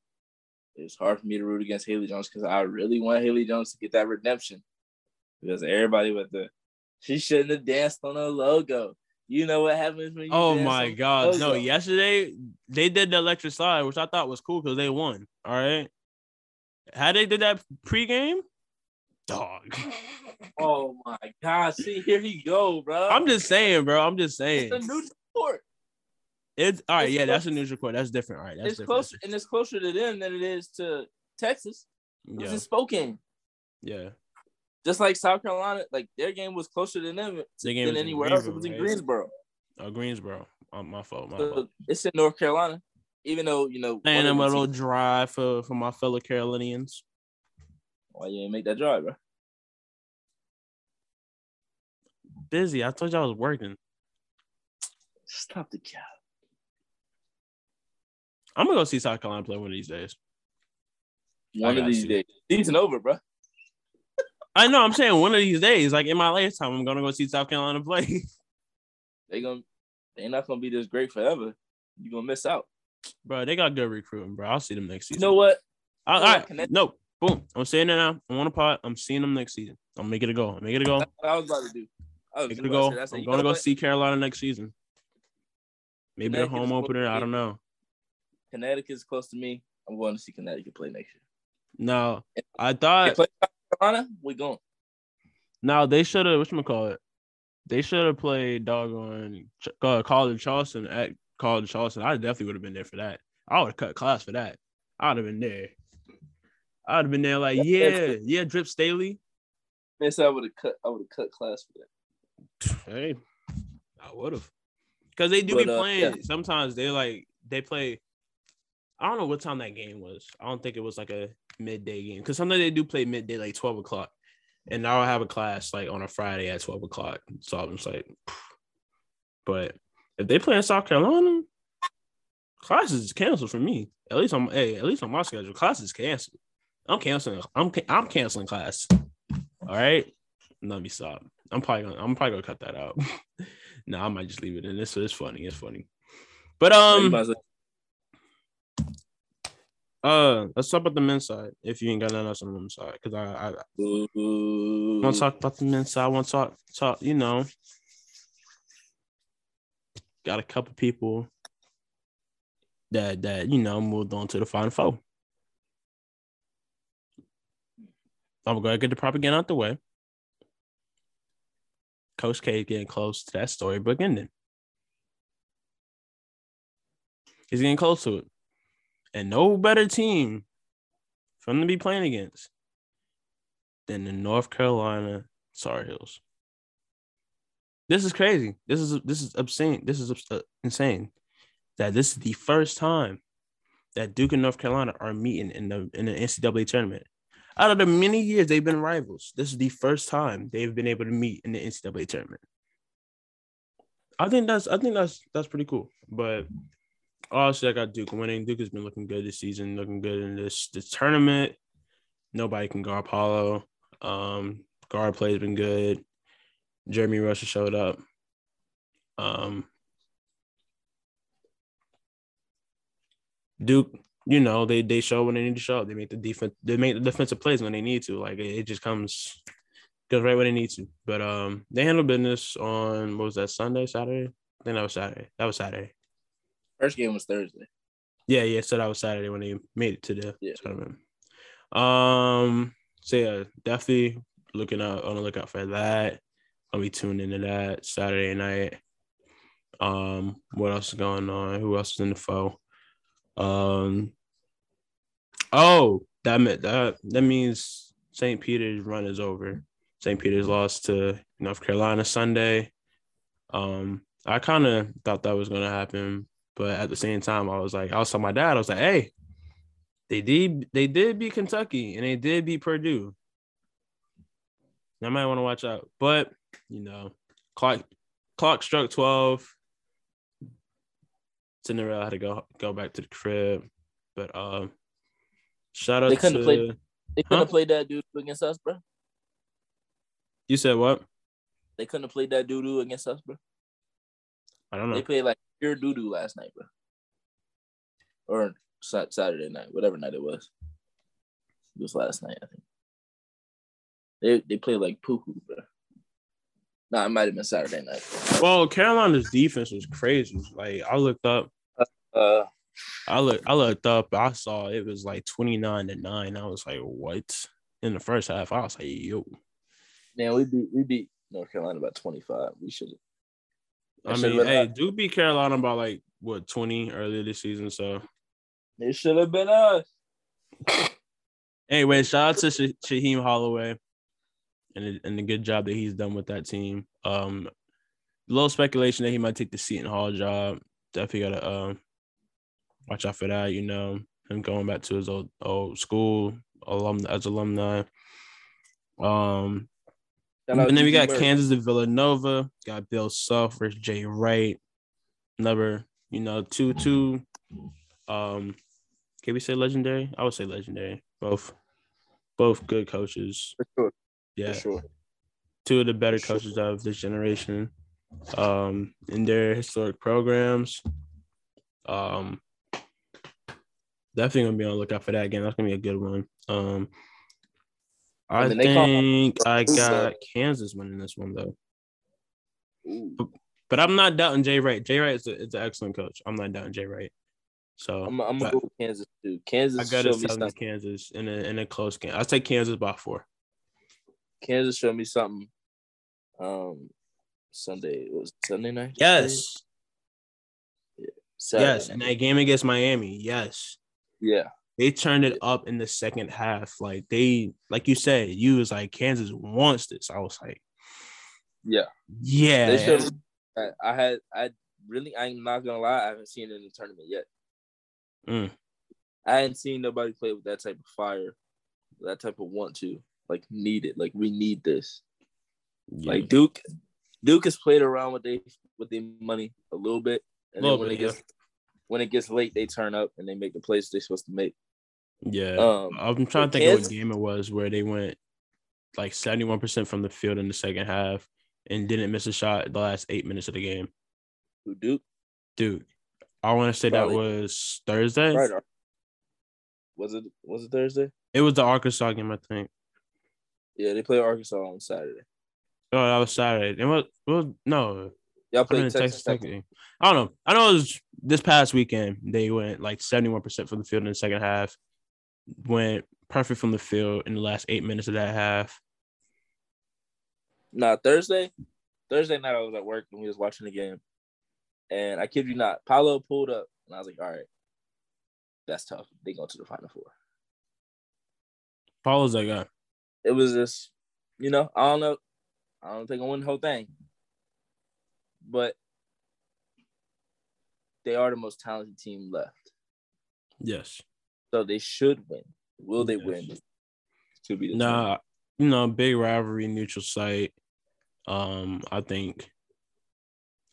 it's hard for me to root against Haley Jones because I really want Haley Jones to get that redemption because everybody with the She shouldn't have danced on her logo. You know what happens when you oh my god no yesterday they did the electric slide, which I thought was cool because they won. All right, how they did that pregame, dog. Oh my god, see, here he go, bro. I'm just saying, bro. I'm just saying. It's a neutral court. It's all right. It's yeah, close. That's a neutral court. That's different. All right, that's it's different. Closer, and it's closer to them than it is to Texas. It was yeah. in Spokane. Yeah. Just like South Carolina, like their game was closer to them than anywhere else. It was in right? Greensboro. Oh, Greensboro. Oh, my fault. My so fault. It's in North Carolina, even though you know. And I'm a little drive for for my fellow Carolinians. Why you ain't make that drive, bro? Busy. I told you I was working. Stop the cap. I'm gonna go see South Carolina play one of these days. One of these days. Season over, bro. I know. I'm saying one of these days, like in my lifetime, I'm gonna go see South Carolina play. They gonna, they're not gonna be this great forever. You gonna miss out, bro. They got good recruiting, bro. I'll see them next season. You know what? I, all right, connect- no, boom. I'm saying it now. I'm on a pot. I'm seeing them next season. I'm making it a go. I'm making it a go. That's what I was about to do. I was make it a go. Say, I'm gonna you know go what? see Carolina next season. Maybe the home opener. I don't know. Connecticut's close to me. I'm going to see Connecticut play next year. No, I thought. Carolina, we going. Now they should have. Whatchamacallit? They should have played doggone uh, College Charleston at College Charleston. I definitely would have been there for that. I would have cut class for that. I would have been there. I would have been there. Like yeah, yeah, Drip Staley. Man, so I would have cut. I would have cut class for that. Hey, I would have. Because they do but, be playing. Uh, yeah. Sometimes they like they play. I don't know what time that game was. I don't think it was like a midday game. Because sometimes they do play midday, like twelve o'clock. And now I have a class like on a Friday at twelve o'clock. So I'm just like, phew. But if they play in South Carolina, classes is canceled for me. At least on hey, at least on my schedule, classes is canceled. I'm canceling. I'm I'm canceling class. All right, let me stop. I'm probably gonna I'm probably gonna cut that out. No, nah, I might just leave it in. This it's funny. It's funny. But um. Uh, let's talk about the men's side. If you ain't got nothing else on the women's side, because I, I, I want to talk about the men's side. I want to talk, talk. You know, got a couple people that that you know moved on to the Final Four. I'm gonna get the propaganda out the way. Coach K is getting close to that storybook ending. He's getting close to it. And no better team for them to be playing against than the North Carolina Tar Heels. This is crazy. This is this is obscene. This is uh, insane that this is the first time that Duke and North Carolina are meeting in the in the N C double A tournament. Out of the many years they've been rivals, this is the first time they've been able to meet in the N C double A tournament. I think that's I think that's that's pretty cool, but. Obviously, I got Duke winning. Duke has been looking good this season, looking good in this, this tournament. Nobody can guard Paolo. Um, guard play has been good. Jeremy Roach showed up. Um, Duke, you know, they they show when they need to show up. They make the defense. They make the defensive plays when they need to. Like it, it just comes goes right when they need to. But um, they handle business on what was that Sunday, Saturday? I think that was Saturday. That was Saturday. First game was Thursday. Yeah, yeah. So that was Saturday when they made it to the yeah. tournament. Um, so yeah, definitely looking out on the lookout for that. I'll be tuned into that Saturday night. Um, what else is going on? Who else is in the foe? Um, oh, that meant that that means Saint Peter's run is over. Saint Peter's lost to North Carolina Sunday. Um, I kind of thought that was gonna happen. But at the same time, I was like, I was telling my dad, I was like, hey, they did they did beat Kentucky and they did beat Purdue. I might want to watch out. But, you know, clock clock struck twelve. Cinderella had to go go back to the crib. But um, shout out they couldn't to play, they couldn't huh? have played that dude against us, bro. You said what? They couldn't have played that doo-doo against us, bro. I don't know. They played like pure doo-doo last night, bro. Or Saturday night, whatever night it was. It was last night, I think. They they played like poo-poo, bro. No, it might have been Saturday night. Well, Carolina's defense was crazy. Like, I looked up. Uh, I looked, I looked up. I saw it was like twenty-nine to nine. I was like, what? In the first half, I was like, yo. Man, we beat, we beat North Carolina by twenty-five. We should have. I mean, hey, out. do beat Carolina by like, what, twenty earlier this season, so. It should have been us. Anyway, shout out to Sha- Shaheem Holloway and the, and the good job that he's done with that team. Um, little speculation that he might take the Seton Hall job. Definitely got to uh, watch out for that, you know, him going back to his old, old school alum, as alumni. Um, and then we got Kansas to Villanova, got Bill Self versus Jay Wright. Number, you know, two, two. Um, can we say legendary? I would say legendary. Both, both good coaches. For sure. Yeah, for sure. Two of the better for coaches sure. of this generation, um, in their historic programs. Um, definitely gonna be on the lookout for that game. That's gonna be a good one. Um, I and think I got Kansas winning this one though. But, but I'm not doubting Jay Wright. Jay Wright is a, it's an excellent coach. I'm not doubting Jay Wright. So I'm, I'm gonna go with Kansas too. Kansas, I gotta sell me Kansas in a in a close game. I'll take Kansas by four. Kansas showed me something. Um, Sunday was it Sunday night. Yes. Yeah. Saturday yes, night. And that game against Miami. Yes. Yeah. They turned it up in the second half. Like they, like you said, you was like Kansas wants this. I was like, yeah, yeah. They showed me, I had, I really, I'm not gonna lie, I haven't seen it in the tournament yet. Mm. I hadn't seen nobody play with that type of fire, that type of want to, like need it, like we need this. Yeah. Like Duke, Duke has played around with they with their money a little bit, and little then when bit, it gets yeah. when it gets late, they turn up and they make the plays they're supposed to make. Yeah, um, I'm trying to think Kansas, of what game it was where they went like seventy-one percent from the field in the second half and didn't miss a shot the last eight minutes of the game. Who Duke? Duke. I want to say Probably. that was Thursday. Right. Was it was it Thursday? It was the Arkansas game, I think. Yeah, they played Arkansas on Saturday. Oh, that was Saturday. It was, it was no. Y'all played Texas, Texas Tech game. I don't know. I know it was this past weekend. They went like seventy-one percent from the field in the second half. Went perfect from the field in the last eight minutes of that half. Nah, Thursday. Thursday night I was at work and we was watching the game. And I kid you not, Paolo pulled up, and I was like, all right, that's tough. They go to the Final Four. Paolo's that guy. It was just, you know, I don't know. I don't think I won the whole thing. But they are the most talented team left. Yes. So they should win. Will they yes. win? To be the nah, team. You know, big rivalry, neutral site. Um, I think.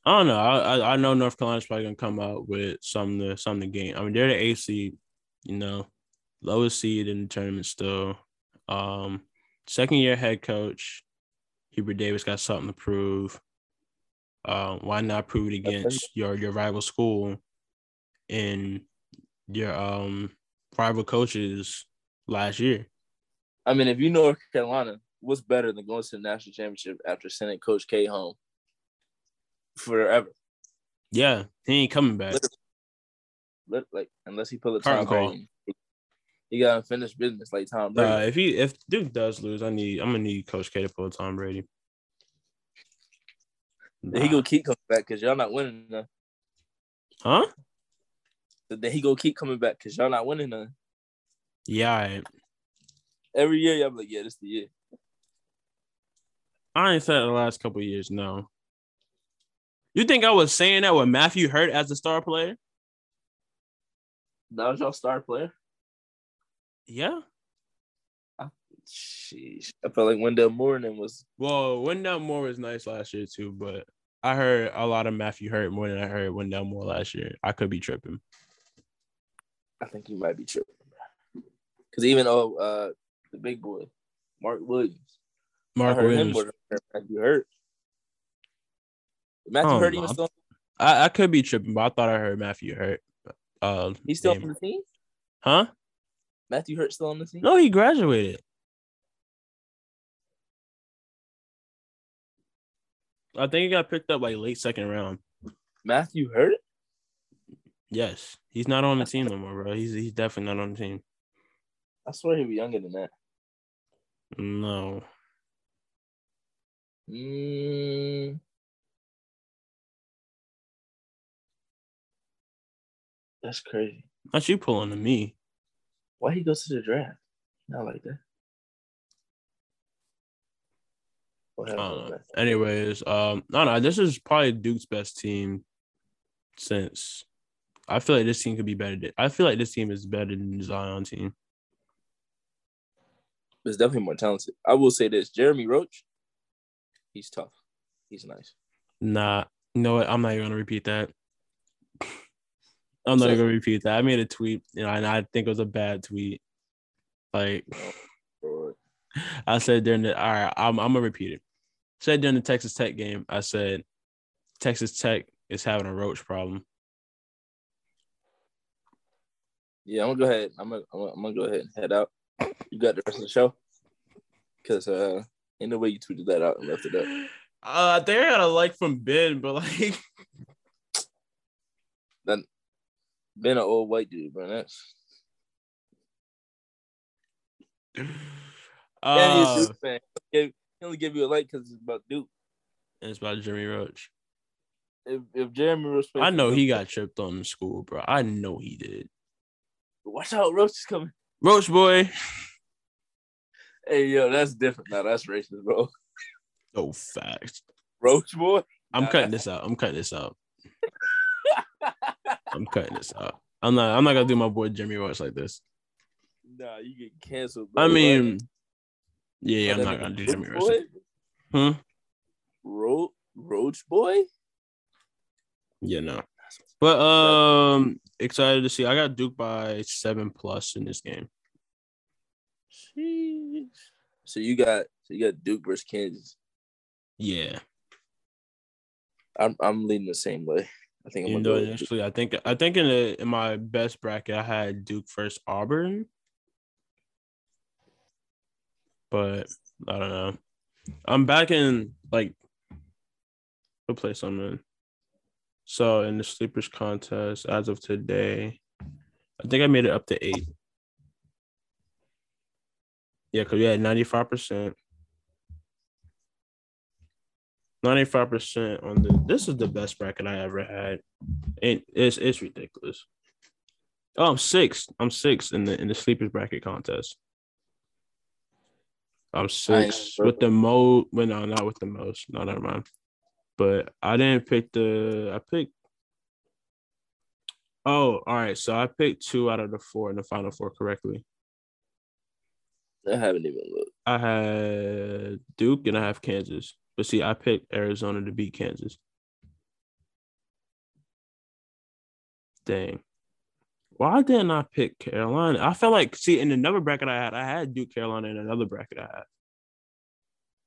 I don't know. I I know North Carolina's probably gonna come out with some the some the game. I mean, they're the eighth seed, you know, lowest seed in the tournament still. Um, second year head coach, Hubert Davis got something to prove. Um, why not prove it against your your rival school and your um rival coaches last year? I mean, if you know North Carolina, what's better than going to the national championship after sending Coach K home? Forever. Yeah, he ain't coming back. Literally, like unless he pull a Tom Brady, he got unfinished business like Tom Brady. Uh, if he if Duke does lose, I need I'm gonna need Coach K to pull a Tom Brady. Nah. Then he gonna keep coming back because y'all not winning none. Huh? So then he gonna keep coming back because y'all not winning none. Yeah. I... Every year y'all be like, yeah, this the year. I ain't said the last couple of years, no. You think I was saying that with Matthew Hurt as a star player? That was your star player? Yeah. I, sheesh. I felt like Wendell Moore and was... Well, Wendell Moore was nice last year, too, but I heard a lot of Matthew Hurt more than I heard Wendell Moore last year. I could be tripping. I think you might be tripping. Because even though uh, the big boy, Mark Williams. Mark I heard Williams. Him more than Matthew Hurt. Matthew oh, Hurt even still. I, I could be tripping, but I thought I heard Matthew Hurt. Uh, He's still on the team? Huh? Matthew Hurt still on the team? No, he graduated. I think he got picked up like late second round. Matthew Hurt? Yes. He's not on the team no more, bro. He's he's definitely not on the team. I swear he was younger than that. No. Mm. That's crazy. Not you pulling to me. Why he goes to the draft? Not like that. Uh, anyways, um, no, no, this is probably Duke's best team since I feel like this team could be better. Than, I feel like this team is better than the Zion team. It's definitely more talented. I will say this. Jeremy Roach, he's tough. He's nice. Nah. You know what? I'm not even going to repeat that. I'm not even going to repeat that. I made a tweet, you know, and I think it was a bad tweet. Like, oh, I said during the – all right, I'm, I'm going to repeat it. I said during the Texas Tech game, I said Texas Tech is having a Roach problem. Yeah, I'm going to go ahead. I'm going to I'm going to go ahead and head out. You got the rest of the show? Because uh, ain't no way you tweeted that out and left it up. Uh, I think I got a like from Ben, but like. Ben, Ben, an old white dude, bro. That's. Uh, yeah, Duke fan. He only give you a like because it's about Duke. And it's about Jeremy Roach. If, if Jeremy Roach. I know he got tripped on in school, bro. I know he did. Watch out, Roach is coming. Roach boy. Hey, yo, that's different. Now that's racist, bro. No facts. Roach boy? I'm nah, cutting that's... this out. I'm cutting this out. I'm cutting this out. I'm not I'm not gonna do my boy Jeremy Roach like this. Nah, you get canceled, bro. I mean, yeah, yeah, I'm not gonna do Jeremy Roach. Huh? Ro- Roach boy? Yeah, no. But um excited to see. I got Duke by seven plus in this game. Jeez. So you got so you got Duke versus Kansas. Yeah. I'm I'm leading the same way. I think I'm gonna go actually I think I think in the, in my best bracket I had Duke versus Auburn. But I don't know. I'm back in like what place I'm in. So, in the sleepers contest, as of today, I think I made it up to eight. Yeah, because we had ninety-five percent. ninety-five percent on the... This is the best bracket I ever had. And it's it's ridiculous. Oh, I'm sixth. I'm sixth in the, in the sleepers bracket contest. I'm sixth with the most... Well, no, not with the most. No, never mind. But I didn't pick the – I picked – oh, all right. So I picked two out of the four in the final four correctly. I haven't even looked. I had Duke and I have Kansas. But, see, I picked Arizona to beat Kansas. Dang. Why didn't I pick Carolina? I felt like – see, in another bracket I had, I had Duke, Carolina in another bracket I had.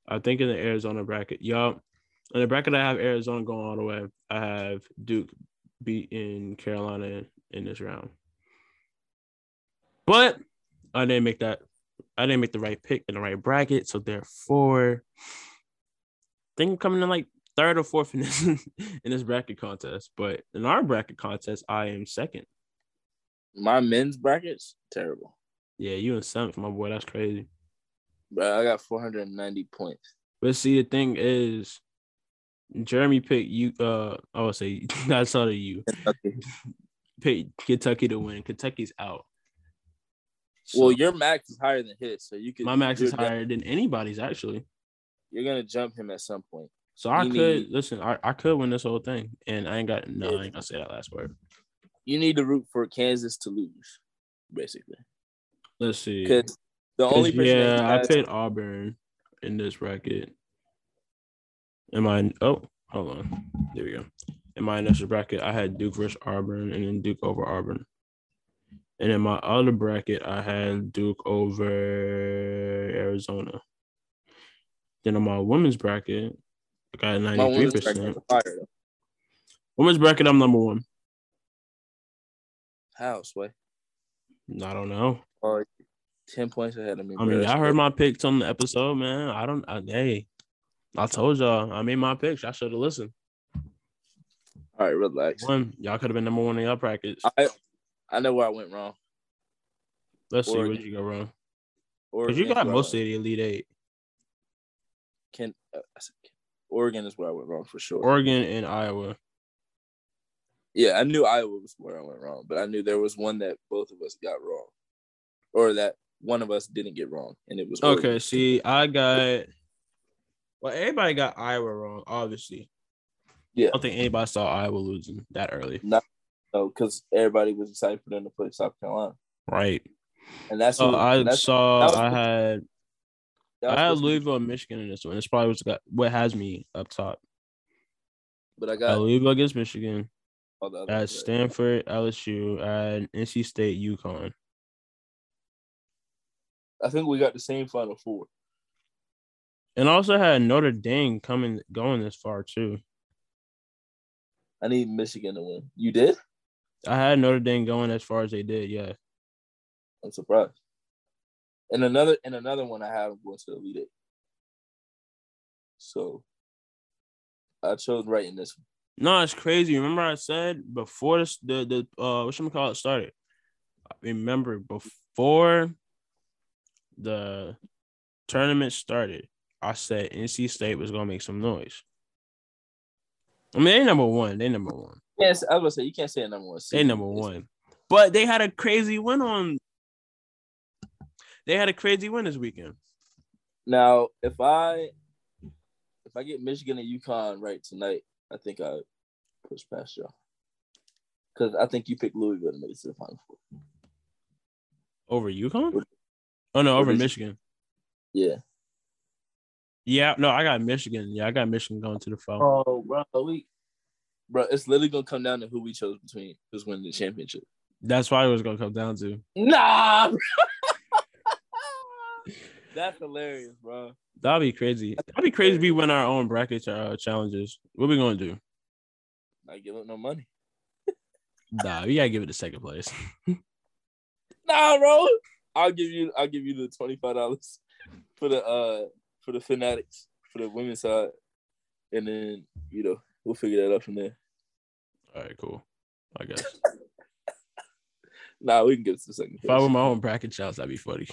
I think in the Arizona bracket. Yup. In the bracket, I have Arizona going all the way. I have Duke beating Carolina in this round. But I didn't make that. I didn't make the right pick in the right bracket. So, therefore, I think I'm coming in like third or fourth in this, in this bracket contest. But in our bracket contest, I am second. My men's bracket's terrible. Yeah, you in seventh, my boy. That's crazy. Bro, I got four hundred ninety points. But see, the thing is, Jeremy picked you. Uh, I would say that's not a you. Kentucky. Picked Kentucky to win. Kentucky's out. So, well, your max is higher than his, so you could. My max is higher than anybody's. Actually, you're gonna jump him at some point. So I you could need, listen. I, I could win this whole thing, and I ain't got no. I ain't gonna say that last word. You need to root for Kansas to lose, basically. Let's see. Because the only person yeah, I picked Auburn in this bracket. Am I – oh, hold on. There we go. In my initial bracket, I had Duke versus Auburn and then Duke over Auburn. And in my other bracket, I had Duke over Arizona. Then in my women's bracket, I got ninety-three percent. My women's bracket, fire. Women's bracket, I'm number one. How, Sway? I don't know. Uh, ten points ahead of me. I mean, I heard my picks on the episode, man. I don't – hey. I told y'all, I made my picks. I should have listened. All right, relax. One, y'all could have been number one in y'all brackets. I, I know where I went wrong. Let's Oregon. see where you go wrong. Because you got most of the Elite Eight. Can, uh, Oregon is where I went wrong for sure. Oregon and Iowa. Yeah, I knew Iowa was where I went wrong, but I knew there was one that both of us got wrong. Or that one of us didn't get wrong, and it was Oregon. Okay, see, I got – well, everybody got Iowa wrong, obviously. Yeah. I don't think anybody saw Iowa losing that early. No, because everybody was excited for them to play South Carolina. Right. And that's so what I that's, saw. I had I had Louisville and Michigan in this one. It's probably what's got, what has me up top. But I got I Louisville against Michigan. At Stanford, L S U, at N C State, UConn. I think we got the same Final Four. And I also had Notre Dame coming going this far too. I need Michigan to win. You did? I had Notre Dame going as far as they did. Yeah. I'm surprised. And another and another one I have going to Elite Eight. So I chose right in this one. No, it's crazy. Remember I said before this the the uh whatchamacallit started. I remember before the tournament started, I said N C State was gonna make some noise. I mean, they number one. They number one. Yes, I was gonna say you can't say number one. They number one. But they had a crazy win on They had a crazy win this weekend. Now, if I if I get Michigan and UConn right tonight, I think I push past y'all. Because I think you picked Louisville to make it to the Final Four. Over UConn? Oh, no, over Michigan. Yeah. Yeah, no, I got Michigan. Yeah, I got Michigan going to the Final. Oh, bro, we, bro, it's literally going to come down to who we chose between who's winning the championship. That's probably what it's going to come down to. Nah, bro. That's hilarious, bro. That'd be crazy. That'd be crazy if we win our own bracket uh, challenges. What are we going to do? Not give up no money. Nah, we got to give it to second place. Nah, bro. I'll give you I'll give you the twenty-five dollars for the uh for the Fanatics, for the women's side. And then, you know, we'll figure that out from there. All right, cool. I guess. Nah, we can give it to second place. If I win my own bracket challenge, that'd be funny.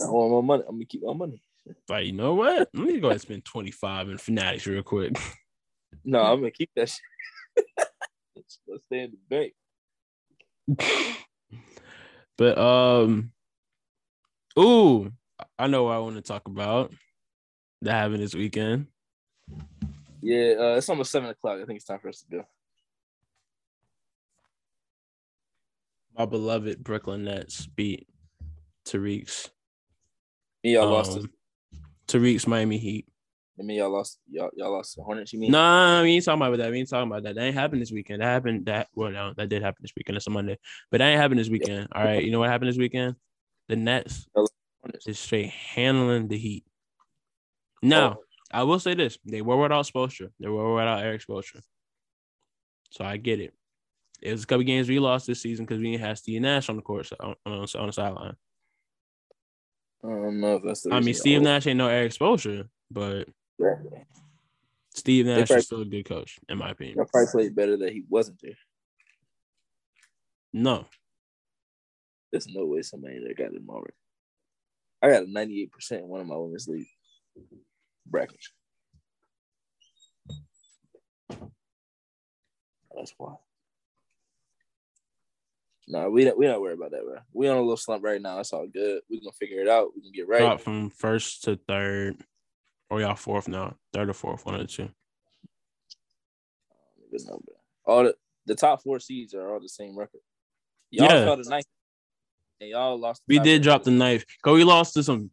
I want my money. I'm gonna keep my money. But you know what? Let me go ahead and spend twenty-five in Fanatics real quick. No, I'm gonna keep that shit. It's gonna stay in the bank. But um, ooh, I know what I want to talk about that happened this weekend. Yeah, uh, it's almost seven o'clock. I think it's time for us to go. My beloved Brooklyn Nets beat Tariq's. Me, y'all um, lost to Tariq's Miami Heat. And me, y'all lost. Y'all, y'all lost the Hornets. You mean? Nah, we ain't talking about that. We ain't talking about that. That ain't happened this weekend. That happened. That well, no, that did happen this weekend. It's a Monday, but that ain't happened this weekend. All right, you know what happened this weekend? The Nets is straight handling the Heat. Now, oh. I will say this: they were without Spoelstra. They were without Eric Spoelstra. So I get it. It was a couple games we lost this season because we didn't have Steve Nash on the court on, on, on the sideline. I don't know if that's the I mean, Steve Nash ain't no Eric Spoelstra, but yeah. Steve Nash probably, is still a good coach, in my opinion. He probably played better that he wasn't there. No. There's no way somebody there got him already. I got a ninety-eight percent in one of my women's league brackets. That's why. No, nah, we don't we don't worry about that, bro. We on a little slump right now. It's all good. We're gonna figure it out. We can get right. Drop from first to third. Or y'all fourth now. Third or fourth, one of the two. All the, the top four seeds are all the same record. Y'all yeah. fell the ninth. And y'all lost the We did record. drop the ninth. Cause we lost to some.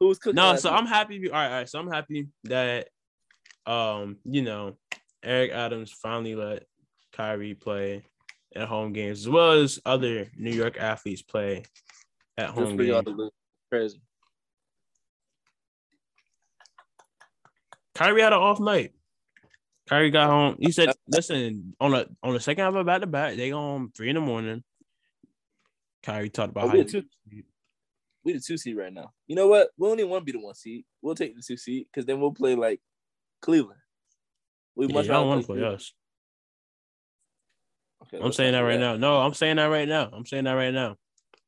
Who was cooking? No, so week? I'm happy. All right, all right. So I'm happy that um, you know, Eric Adams finally let Kyrie play at home games, as well as other New York athletes play at home games. Crazy. Kyrie had an off night. Kyrie got home. He said, listen, on a on the second half of back to back, they go home three in the morning. Kyrie talked about oh, how he we the two seed right now. You know what? We only want to be the one seed. We'll take the two seed because then we'll play like Cleveland. We yeah, much y'all want to play us. Okay, I'm saying that right now. No, I'm saying that right now. I'm saying that right now.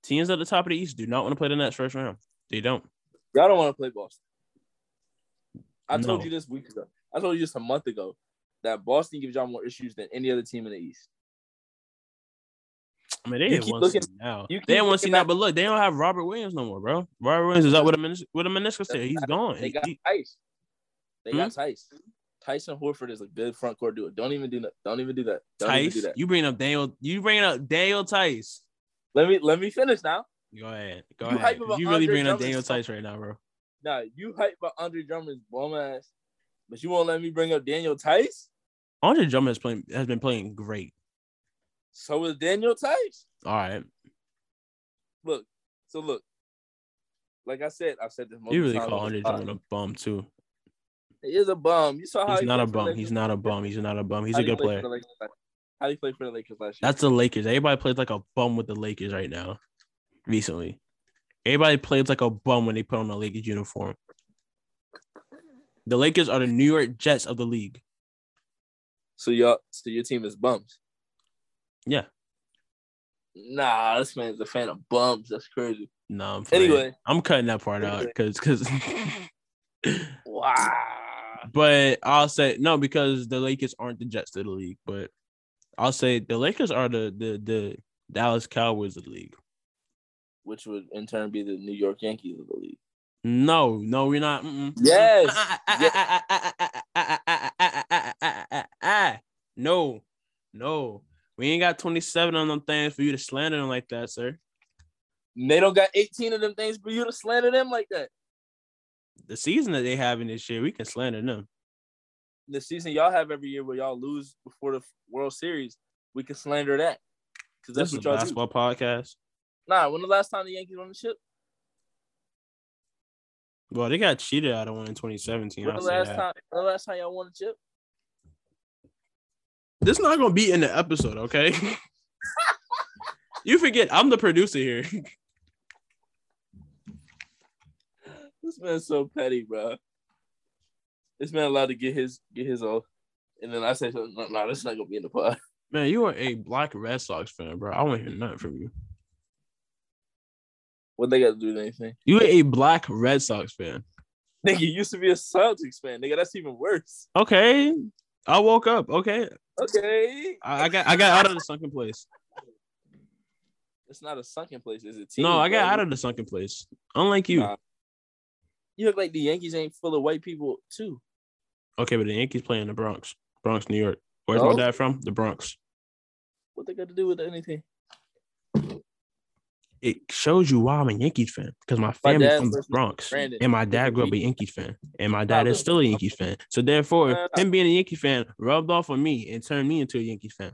Teams at the top of the East do not want to play the Nets first round. They don't. Y'all don't want to play Boston. I no. told you this week ago. I told you just a month ago that Boston gives y'all more issues than any other team in the East. I mean, they didn't want to see now. They didn't want to see now, but look, they don't have Robert Williams no more, bro. Robert Williams is up with a menis- with a meniscus tear. He's gone. They got Theis. They hmm? got Theis. Tyson Horford is a good front court duo. Don't even do that. Don't even do that. Don't Theis, even do that. You bring up Daniel. You bring up Daniel Theis. Let me let me finish now. Go ahead. Go you ahead. You really bring up Daniel Theis right now, bro. Nah, you hype about Andre Drummond's bum ass, but you won't let me bring up Daniel Theis? Andre Drummond has playing has been playing great. So is Daniel Theis. All right. Look, so look. Like I said, I've said this multiple times. You really call Andre Drummond a bum too. He is a bum. You saw how he's he not a bum. He's not a bum. He's not a bum. He's how a good player. How do you play for the Lakers last year? That's the Lakers. Everybody plays like a bum with the Lakers right now. Recently, everybody plays like a bum when they put on a Lakers uniform. The Lakers are the New York Jets of the league. So y'all, so your team is bums. Yeah. Nah, this man's a fan of bums. That's crazy. Nah. I'm playing. Anyway, I'm cutting that part out because because. Wow. But I'll say no because the Lakers aren't the Jets of the league. But I'll say the Lakers are the the, the Dallas Cowboys of the league, which would in turn be the New York Yankees of the league. No, no, we're not. Mm-mm. Yes. yes. No, no, we ain't got twenty-seven on them things for you to slander them like that, sir. And they don't got eighteen of them things for you to slander them like that. The season that they have in this year, we can slander them. The season y'all have every year where y'all lose before the World Series, we can slander that. Because that's this what y'all do. This is a basketball podcast. Nah, when the last time the Yankees won the chip? Well, they got cheated out of one in twenty seventeen. When the last time, the last time y'all won the chip? This is not going to be in the episode, okay? You forget, I'm the producer here. This man's so petty, bro. This man allowed to get his get his off, and then I said, "No, nah, that's not gonna be in the pod." Man, you are a black Red Sox fan, bro. I won't hear nothing from you. What they got to do with anything? You a black Red Sox fan, nigga. You used to be a Celtics fan, nigga. That's even worse. Okay, I woke up. Okay, okay. I, I got I got out of the sunken place. It's not a sunken place. It's a team. No, I got bro. out of the sunken place. Unlike you. Nah. You look like the Yankees ain't full of white people, too. Okay, but the Yankees play in the Bronx. Bronx, New York. Where's oh. my dad from? The Bronx. What they got to do with anything? It shows you why I'm a Yankees fan. Because my family's my from the Bronx. Brandon. And my dad grew up a Yankees fan. And my dad is still a Yankees fan. So, therefore, nah, nah. him being a Yankees fan rubbed off on me and turned me into a Yankees fan.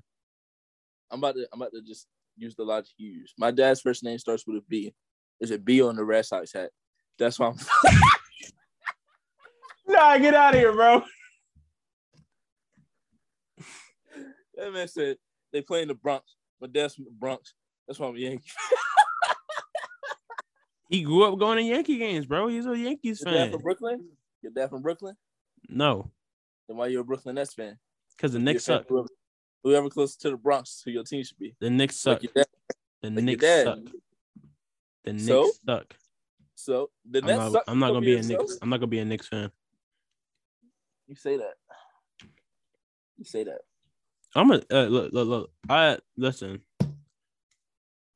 I'm about to, I'm about to just use the logic you use. My dad's first name starts with a B. There's a B on the Red Sox hat. That's why I'm... Nah, get out of here, bro. That man said they play in the Bronx. My dad's from the Bronx. That's why I'm a Yankee. He grew up going to Yankee games, bro. He's a Yankees fan. Your dad from Brooklyn? Your dad from Brooklyn? No. Then why you a Brooklyn Nets fan? Because the Knicks suck. Whoever, whoever close to the Bronx, who your team should be. The Knicks suck. Like the like Knicks suck. The Knicks so? suck. So the Nets I'm not, I'm not gonna be a Knicks. I'm not gonna be a Knicks fan. You say that. You say that. I'm a uh, look, look, look. I listen.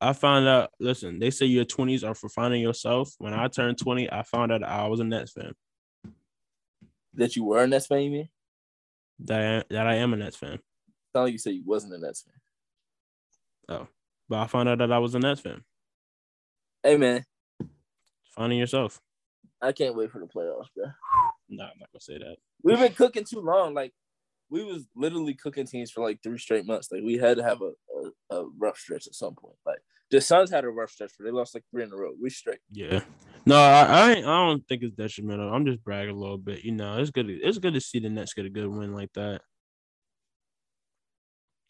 I found out. Listen, they say your twenties are for finding yourself. When I turned twenty, I found out I was a Nets fan. That you were a Nets fan, you mean? That I, that I am a Nets fan. It's not like you said you wasn't a Nets fan. Oh, but I found out that I was a Nets fan. Hey, man. Finding yourself. I can't wait for the playoffs, bro. Nah, I'm not gonna say that. We've been cooking too long. Like, we was literally cooking teams for like three straight months. Like, we had to have a, a, a rough stretch at some point. Like, the Suns had a rough stretch, but they lost like three in a row. We straight. Yeah. No, I I, I don't think it's detrimental. I'm just bragging a little bit. You know, it's good. To, it's good to see the Nets get a good win like that.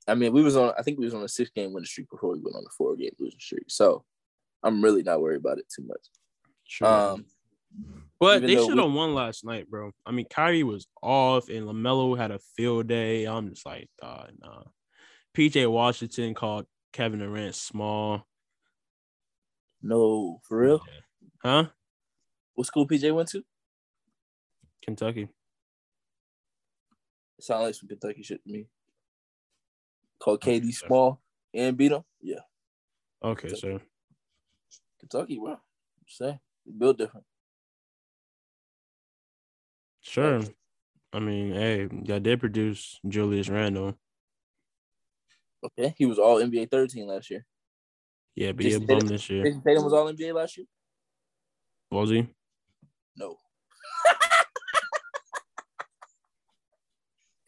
I mean, we was on. I think we was on a six game winning streak before we went on a four game losing streak. So, I'm really not worried about it too much. Sure. Um, but they should have won last night, bro. I mean, Kyrie was off, and LaMelo had a field day. I'm just like, nah. nah. P J Washington called Kevin Durant small. No, for real? Yeah. Huh? What school P J went to? Kentucky. Sound like some Kentucky shit to me. Called K D small and beat him? Yeah. Okay, so Kentucky, bro. Say they built different. Sure. I mean, hey, y'all did produce Julius Randle. Okay, he was all N B A thirteen last year. Yeah, but Jason he a bum this year. Jason Tatum was all N B A last year? Was he? No.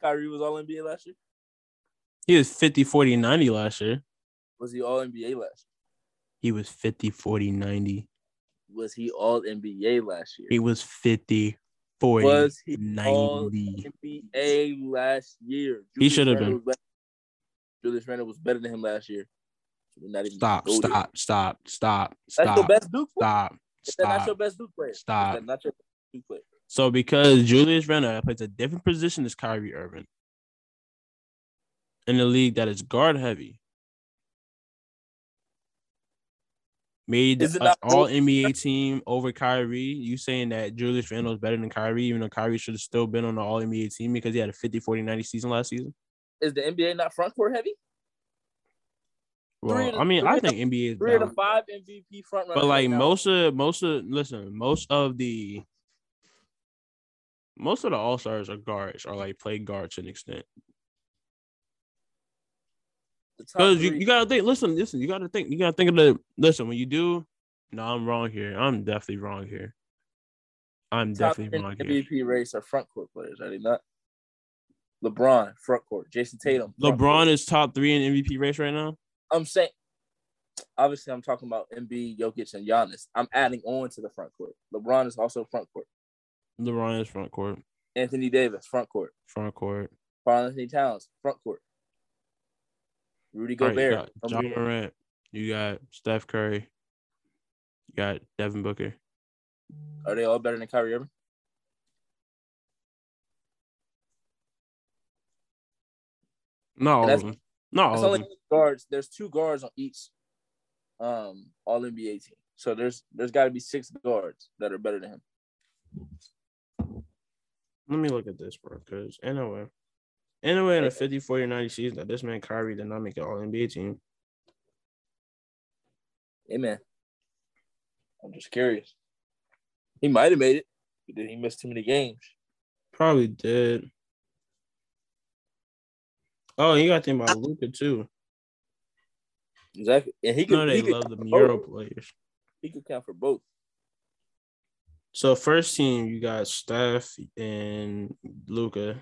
Kyrie was all N B A last year? He was fifty, forty, ninety last year. Was he all N B A last year? He was fifty, forty, ninety. Was he all N B A last year? He was fifty, forty, was he ninety. All N B A last year? Julius he should have been. Julius Randle was better than him last year. Not even stop, stop, stop, stop, stop. That's your best Duke player? Stop, stop. That's not your best Duke player? Stop. That's not your best Duke player? So because Julius Randle plays a different position as Kyrie Irving in a league that is guard heavy, made an all N B A team over Kyrie. You saying that Julius Randle is better than Kyrie, even though Kyrie should have still been on the all N B A team because he had a fifty, forty, ninety season last season? Is the N B A not front court heavy? Well, the, I mean, I think the, N B A is three of the five M V P front runners. But like right most of most of listen, most of the most of the All Stars are guards, or like play guards to an extent. Because you, you gotta think, listen, listen, you gotta think, you gotta think of the listen. When you do, no, I'm wrong here. I'm definitely wrong here. I'm top definitely wrong M V P here. M V P race are front court players, are they not? LeBron front court, Jason Tatum. LeBron court. Is top three in M V P race right now. I'm saying, obviously, I'm talking about Embiid, Jokic, and Giannis. I'm adding on to the front court. LeBron is also front court. LeBron is front court. Anthony Davis, front court. Front court. Carl Anthony Towns, front court. Rudy Gobert. Right, you got John Morant. You got Steph Curry. You got Devin Booker. Are they all better than Kyrie Irving? Not all of them. Not all of them. Guards, there's two guards on each um, all N B A team. So there's there's got to be six guards that are better than him. Let me look at this, bro, because anyway, anyway, in a fifty, forty, ninety season, that this man Kyrie did not make an all N B A team. Hey, man. I'm just curious. He might have made it, but then he missed too many games. Probably did. Oh, you got to think about Luca, too. Exactly. And he could, no, they he love the Euro players. He could count for both. So first team, you got Steph and Luca.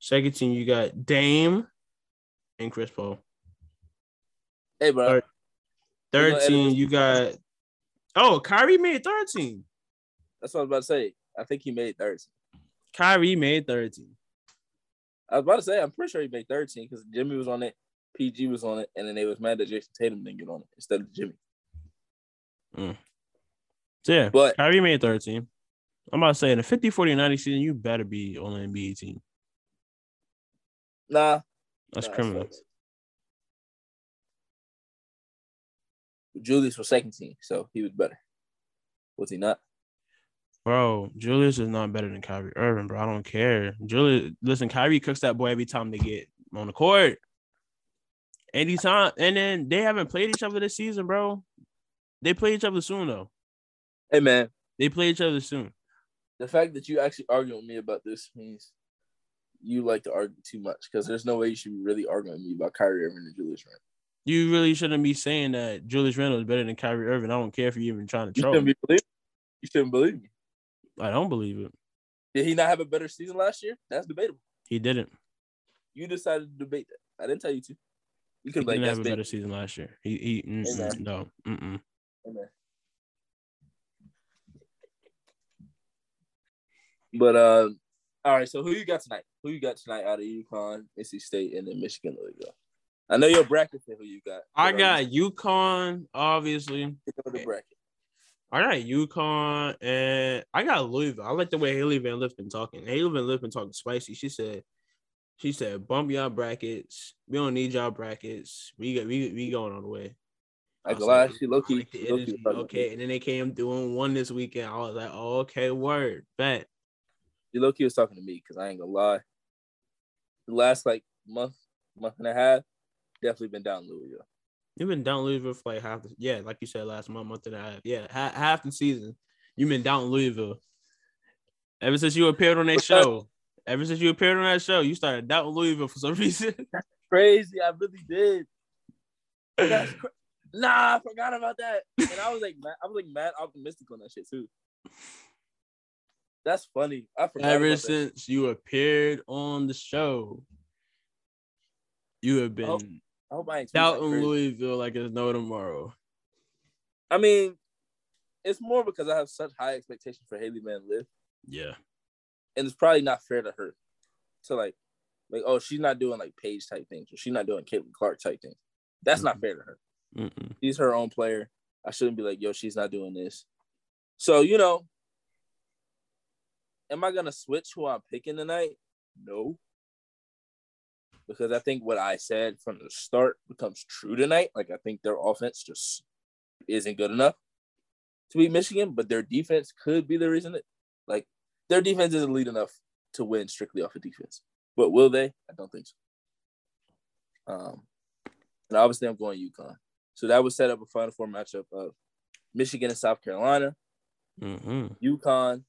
Second team, you got Dame and Chris Paul. Hey, bro. Third, third team, you got oh, Kyrie made third team. That's what I was about to say. I think he made third team. Kyrie made third team. I was about to say, I'm pretty sure he made third team because Jimmy was on it. P G was on it, and then they was mad that Jason Tatum didn't get on it instead of Jimmy. Mm. So, yeah, but Kyrie made third team. I'm about to say, in a fifty, forty, ninety season, you better be on an N B A team. Nah. That's nah, criminal. Julius was second team, so he was better. Was he not? Bro, Julius is not better than Kyrie Irving, bro. I don't care. Julius, listen, Kyrie cooks that boy every time they get on the court. Anytime, and then they haven't played each other this season, bro. They play each other soon, though. Hey, man. They play each other soon. The fact that you actually argue with me about this means you like to argue too much because there's no way you should be really arguing with me about Kyrie Irving and Julius Randle. You really shouldn't be saying that Julius Randle is better than Kyrie Irving. I don't care if you're even trying to troll. You shouldn't, be you shouldn't believe me. I don't believe it. Did he not have a better season last year? That's debatable. He didn't. You decided to debate that. I didn't tell you to. You could he didn't have a big. better season last year. He, he mm-mm, hey, no, mm-mm. Hey, but uh, all right. So who you got tonight? Who you got tonight out of UConn, N C State, and then Michigan? There you go. I know your bracket. Who you got? I got UConn, obviously. The bracket. I got UConn, and I got Louisville. I like the way Haley Van Lith been talking. Haley Van Lith been talking spicy. She said, she said, bump y'all brackets. We don't need y'all brackets. We got, we we going on the way. I was like, she low key, low key, okay. And then they came doing one this weekend. I was like, oh, okay, word, bet. She low key was talking to me because I ain't gonna lie. The last like month, month and a half, definitely been down Louisville. You've been down Louisville for like half the, yeah, like you said, last month, month and a half. Yeah, half, half the season. You've been down Louisville. Ever since you appeared on that show. Ever since you appeared on that show, you started doubting Louisville for some reason. That's crazy. I really did. That's cra- nah, I forgot about that. And I was like mad, I was like mad optimistic on that shit too. That's funny. I forgot. Ever about since that. You appeared on the show, you have been. Oh. I hope I ain't doubting Louisville like there's no tomorrow. I mean, it's more because I have such high expectations for Haley Van Lith. Yeah. And it's probably not fair to her to like, like, oh, she's not doing like Paige type things or she's not doing Caitlin Clark type things. That's mm-hmm. not fair to her. Mm-mm. She's her own player. I shouldn't be like, yo, she's not doing this. So, you know, am I going to switch who I'm picking tonight? No. Because I think what I said from the start becomes true tonight. Like, I think their offense just isn't good enough to beat Michigan, but their defense could be the reason that, like, their defense isn't elite enough to win strictly off of defense. But will they? I don't think so. Um, and obviously, I'm going UConn. So that would set up a Final Four matchup of Michigan and South Carolina, mm-hmm. UConn,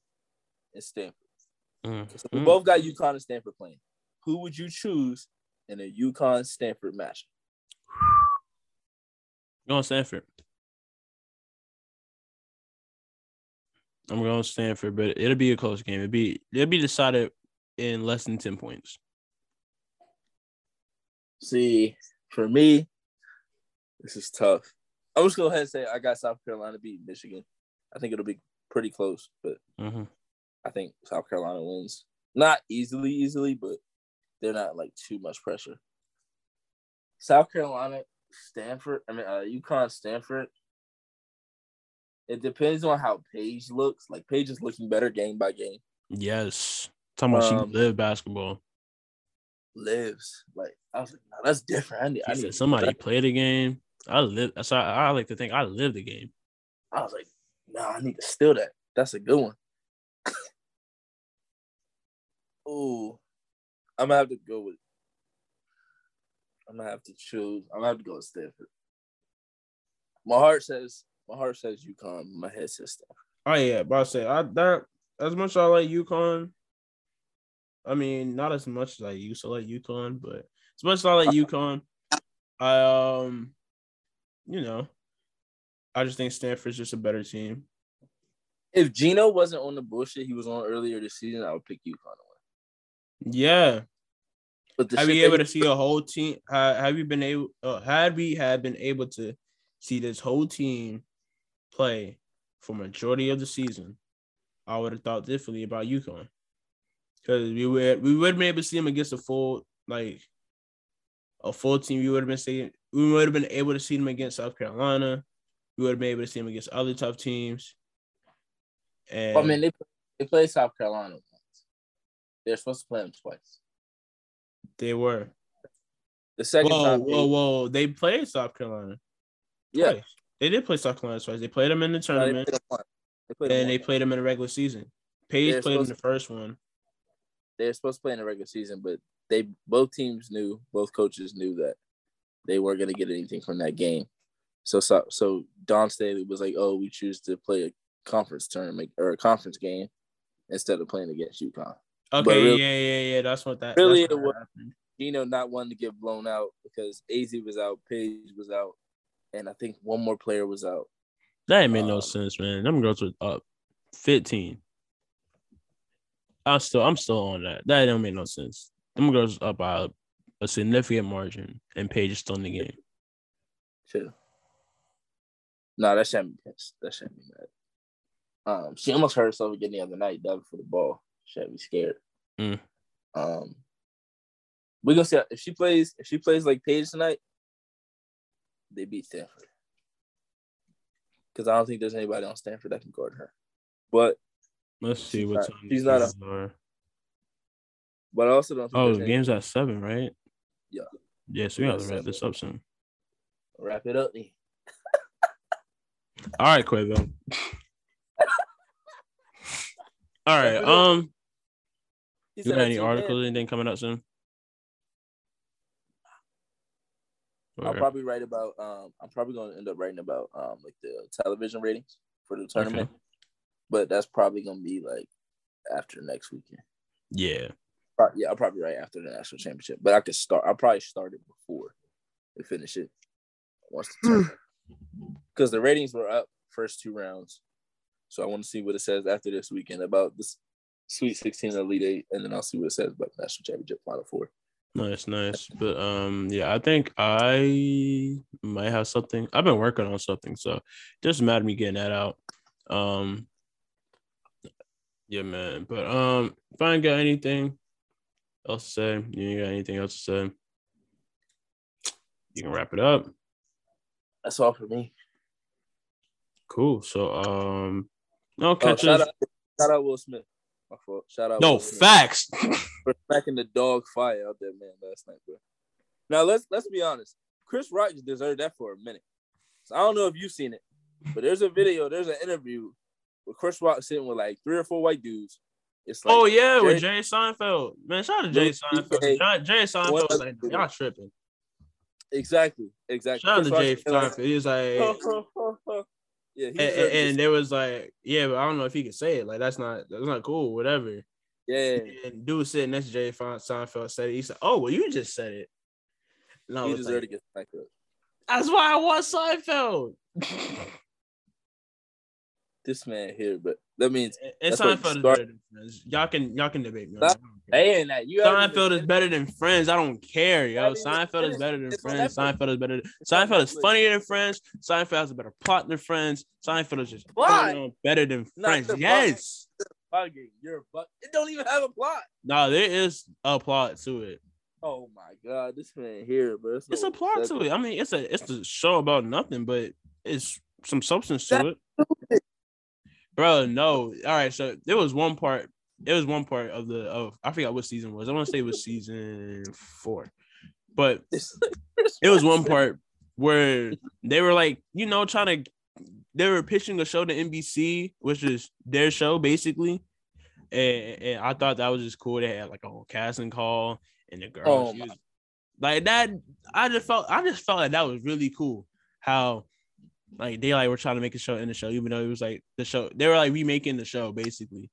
and Stanford. Mm-hmm. So we both got UConn and Stanford playing. Who would you choose in a UConn Stanford match? Going Stanford. I'm going Stanford, but it'll be a close game. It'll be it'll be decided in less than ten points. See, for me, this is tough. I'm just gonna go ahead and say I got South Carolina beat Michigan. I think it'll be pretty close, but mm-hmm. I think South Carolina wins. Not easily, easily, but they're not like too much pressure. South Carolina, Stanford, I mean, uh, UConn, Stanford. It depends on how Paige looks. Like, Paige is looking better game by game. Yes. Talking about um, she live basketball. Lives. Like, I was like, no, that's different. I need, I need somebody to play the game. I live. So I, I like to think I live the game. I was like, no, nah, I need to steal that. That's a good one. Ooh. I'm gonna have to go with. I'm gonna have to choose. I'm gonna have to go with Stanford. My heart says, my heart says UConn. My head says Stanford. Oh yeah, but I say I that as much as I like UConn. I mean, not as much as I used to like UConn, but as much as I like UConn, I um, you know, I just think Stanford's just a better team. If Gino wasn't on the bullshit he was on earlier this season, I would pick UConn. Yeah, but have you able to see a whole team? Uh, have you been able? Uh, had we had been able to see this whole team play for majority of the season, I would have thought differently about UConn because we were we would have been able to see them against a full like a full team. We would have been seeing we would have been able to see them against South Carolina. We would have been able to see them against other tough teams. And I mean, they they played South Carolina. They're supposed to play them twice. They were. The second whoa, time. They... Whoa, whoa. They played South Carolina. Yeah. Twice. They did play South Carolina twice. They played them in the tournament. No, they played they played and they played them in the regular season. Paige played in the first one. They were supposed to play in the regular season, but they both teams knew, both coaches knew that they weren't going to get anything from that game. So, so, so Dawn Staley was like, oh, we choose to play a conference tournament or a conference game instead of playing against UConn. Okay, really, yeah, yeah, yeah. That's what that really what it was. Gino not wanting to get blown out because A Z was out, Paige was out, and I think one more player was out. That ain't made um, no sense, man. Them girls were up fifteen. I'm still, I'm still on that. That don't make no sense. Them girls up by a significant margin, and Paige is still in the game. True. No, that shouldn't be pissed. That shouldn't be bad. Um, she almost hurt herself again the other night, diving for the ball. She had me scared. Mm. Um, we're gonna see how, if she plays. If she plays like Paige tonight, they beat Stanford. because I don't think there's anybody on Stanford that can guard her. But let's see what's on. She's not a. But I also don't think oh, the game's any. At seven, right? Yeah. Yeah, so we got to wrap this up soon. Wrap it up, then. All right, Quavo. All right. Um, you got any articles, anything coming up soon? Or... I'll probably write about. Um, I'm probably going to end up writing about um, like the television ratings for the tournament, okay. But that's probably going to be like after next weekend. Yeah. Uh, yeah, I'll probably write after the national championship, but I could start. I'll probably start it before they finish it. Once the tournament. Because the ratings were up first two rounds. So I want to see what it says after this weekend about this Sweet sixteen, Elite Eight, and then I'll see what it says about the National Championship Final Four. Nice, nice. But, um, yeah, I think I might have something. I've been working on something, so just mad at me getting that out. Um, yeah, man. But um, if I ain't got anything else to say, you ain't got anything else to say, you can wrap it up. That's all for me. Cool. So, um, no catches. Oh, shout, out, shout out Will Smith. My fault. Shout out. No Will Smith. Facts. For smacking the dog fire out there, man, last night, bro. Now let's let's be honest. Chris Rock deserved that for a minute. So I don't know if you've seen it, but there's a video. There's an interview with Chris Rock sitting with like three or four white dudes. It's like, oh yeah, Jay, with Jay Seinfeld. Man, shout out to Jay Seinfeld. John, Jay Seinfeld was like, y'all tripping. Exactly, exactly. Shout out to Jay Seinfeld. He was like, yeah, he and, and there was like, yeah, but I don't know if he could say it. Like, that's not that's not cool. Whatever. Yeah. And dude sitting next to Jay Seinfeld said it. He said, "Oh, well, you just said it." And I you deserve like, to get back up. That's why I want Seinfeld. This man here, but that means and Seinfeld is better than Friends. Y'all can y'all can debate me. Saying that you Seinfeld is better than Friends. I don't care, yo. Seinfeld is better than Friends. Seinfeld is better. Than, Seinfeld is funnier than Friends. Seinfeld has a better plot than Friends. Seinfeld is just better than Friends. Yes. You're a butt. It don't even have a plot. No, there is a plot to it. Oh my god, this man here, bro. It's a plot to it. I mean, it's a it's a show about nothing, but it's some substance to it. Bro, no. All right, so there was one part. There was one part of the of I forgot what season it was. I want to say it was season four, but it was one part where they were like, you know, trying to. They were pitching a show to N B C, which is their show basically, and, and I thought that was just cool. They had like a whole casting call, and the girl, oh, was, like that. I just felt, I just felt like that was really cool. How. Like they like were trying to make a show in the show, even though it was like the show they were like remaking the show basically.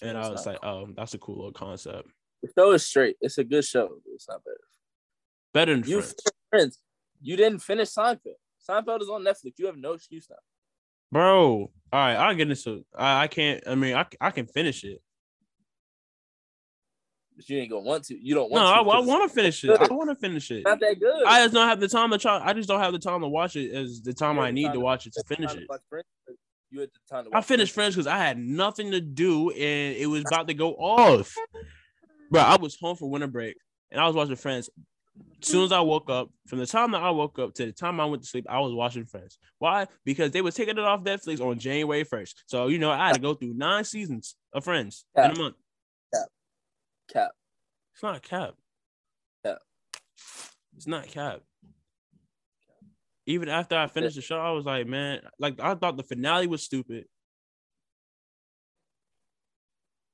And I was like, oh, that's a cool little concept. The show is straight. It's a good show. But it's not better. Better than Friends. Friends. You didn't finish Seinfeld. Seinfeld is on Netflix. You have no excuse now, bro. All right, I'll get into. I, I can't. I mean, I I can finish it. But you ain't gonna want to. You don't want no, to. No, I, I want to finish it. Good. I want to finish it. It's not that good. I just don't have the time to try. I just don't have the time to watch it as the time I need time to watch it to finish it. You had the time to watch I finished Friends because I had nothing to do and it was about to go off. Bro, I was home for winter break and I was watching Friends. As soon as I woke up, from the time that I woke up to the time I went to sleep, I was watching Friends. Why? Because they were taking it off Netflix on January first. So, you know, I had to go through nine seasons of Friends yeah. in a month. Cap. It's not cap. Cap. It's not cap. Even after I finished the show, I was like, man, like I thought the finale was stupid.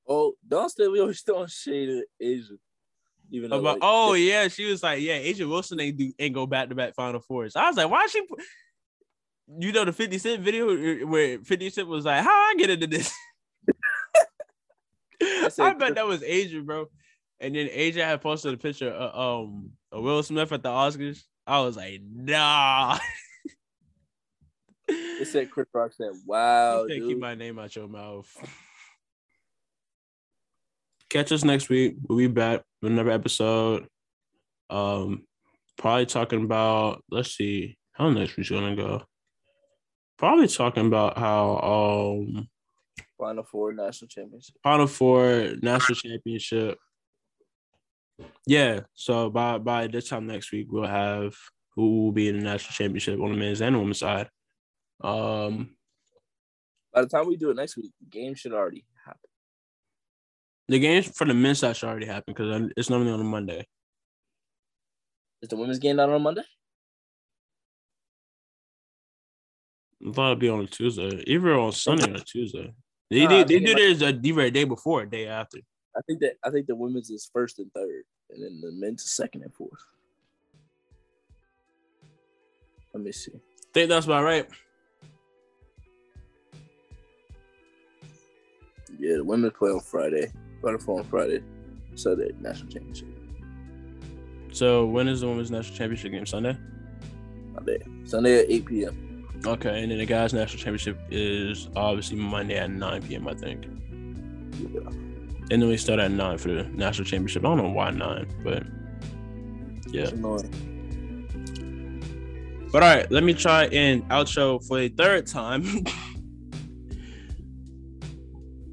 Oh, Dawn Staley was still on shade of A'ja. Even though, About, like, oh yeah, she was like, yeah, A'ja Wilson ain't do ain't go back to back Final Fours. I was like, why is she? You know the fifty Cent video where fifty Cent was like, how I get into this? I, I bet that was A'ja, bro. And then A'ja had posted a picture of um of Will Smith at the Oscars. I was like, nah. It said Chris Rock said, "Wow, you can't dude. Keep my name out your mouth." Catch us next week. We'll be back with another episode. Um, probably talking about. Let's see how next week's gonna go. Probably talking about how um. Final Four National Championship. Final Four National Championship. Yeah. So by by this time next week, we'll have who will be in the National Championship on the men's and women's side. Um, By the time we do it next week, the game should already happen. The game for the men's side should already happen because it's normally on a Monday. Is the women's game not on a Monday? I thought it'd be on a Tuesday. Either on Sunday or Tuesday. They nah, they, they do theirs like, either a day before or a day after. I think that I think the women's is first and third, and then the men's is second and fourth. Let me see. I think that's about right. Yeah, the women play on Friday. Butterfly on Friday. Sunday, national championship. So when is the women's national championship game? Sunday? Sunday. Sunday at eight p.m. Okay, and then the guys' national championship is obviously Monday at nine p.m., I think. Yeah. And then we start at nine for the national championship. I don't know why nine, but yeah. But all right, let me try and outro for a third time.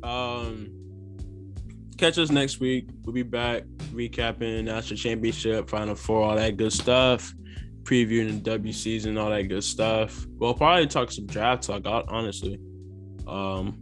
um, catch us next week. We'll be back recapping national championship, Final Four, all that good stuff. Previewing the W season, all that good stuff. We'll probably talk some draft talk, honestly. Um,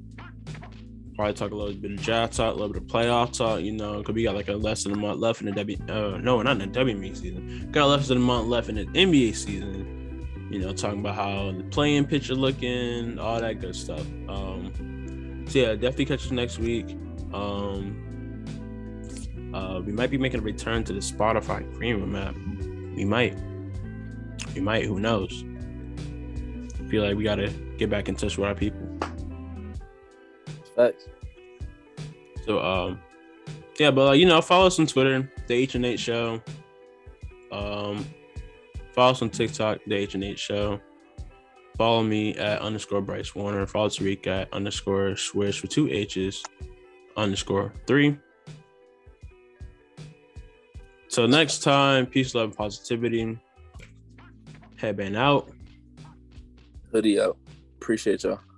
probably talk a little bit of draft talk, a little bit of playoff talk, you know, because we got like a less than a month left in the W. Uh, no, not in the W M E season. Got less than a month left in the N B A season. You know, talking about how the playing picture looking, all that good stuff. Um, so yeah, definitely catch us next week. Um, uh, we might be making a return to the Spotify Premium app. We might. We might, who knows? I feel like we gotta get back in touch with our people. Thanks. So, um, yeah, but uh, you know, follow us on Twitter, the H and H Show. Um, follow us on TikTok, the H and H Show. Follow me at underscore Bryce Warner. Follow Tariq at underscore Swish for two H's underscore three. So next time, peace, love, and positivity. Headband out. Hoodie out. Appreciate y'all.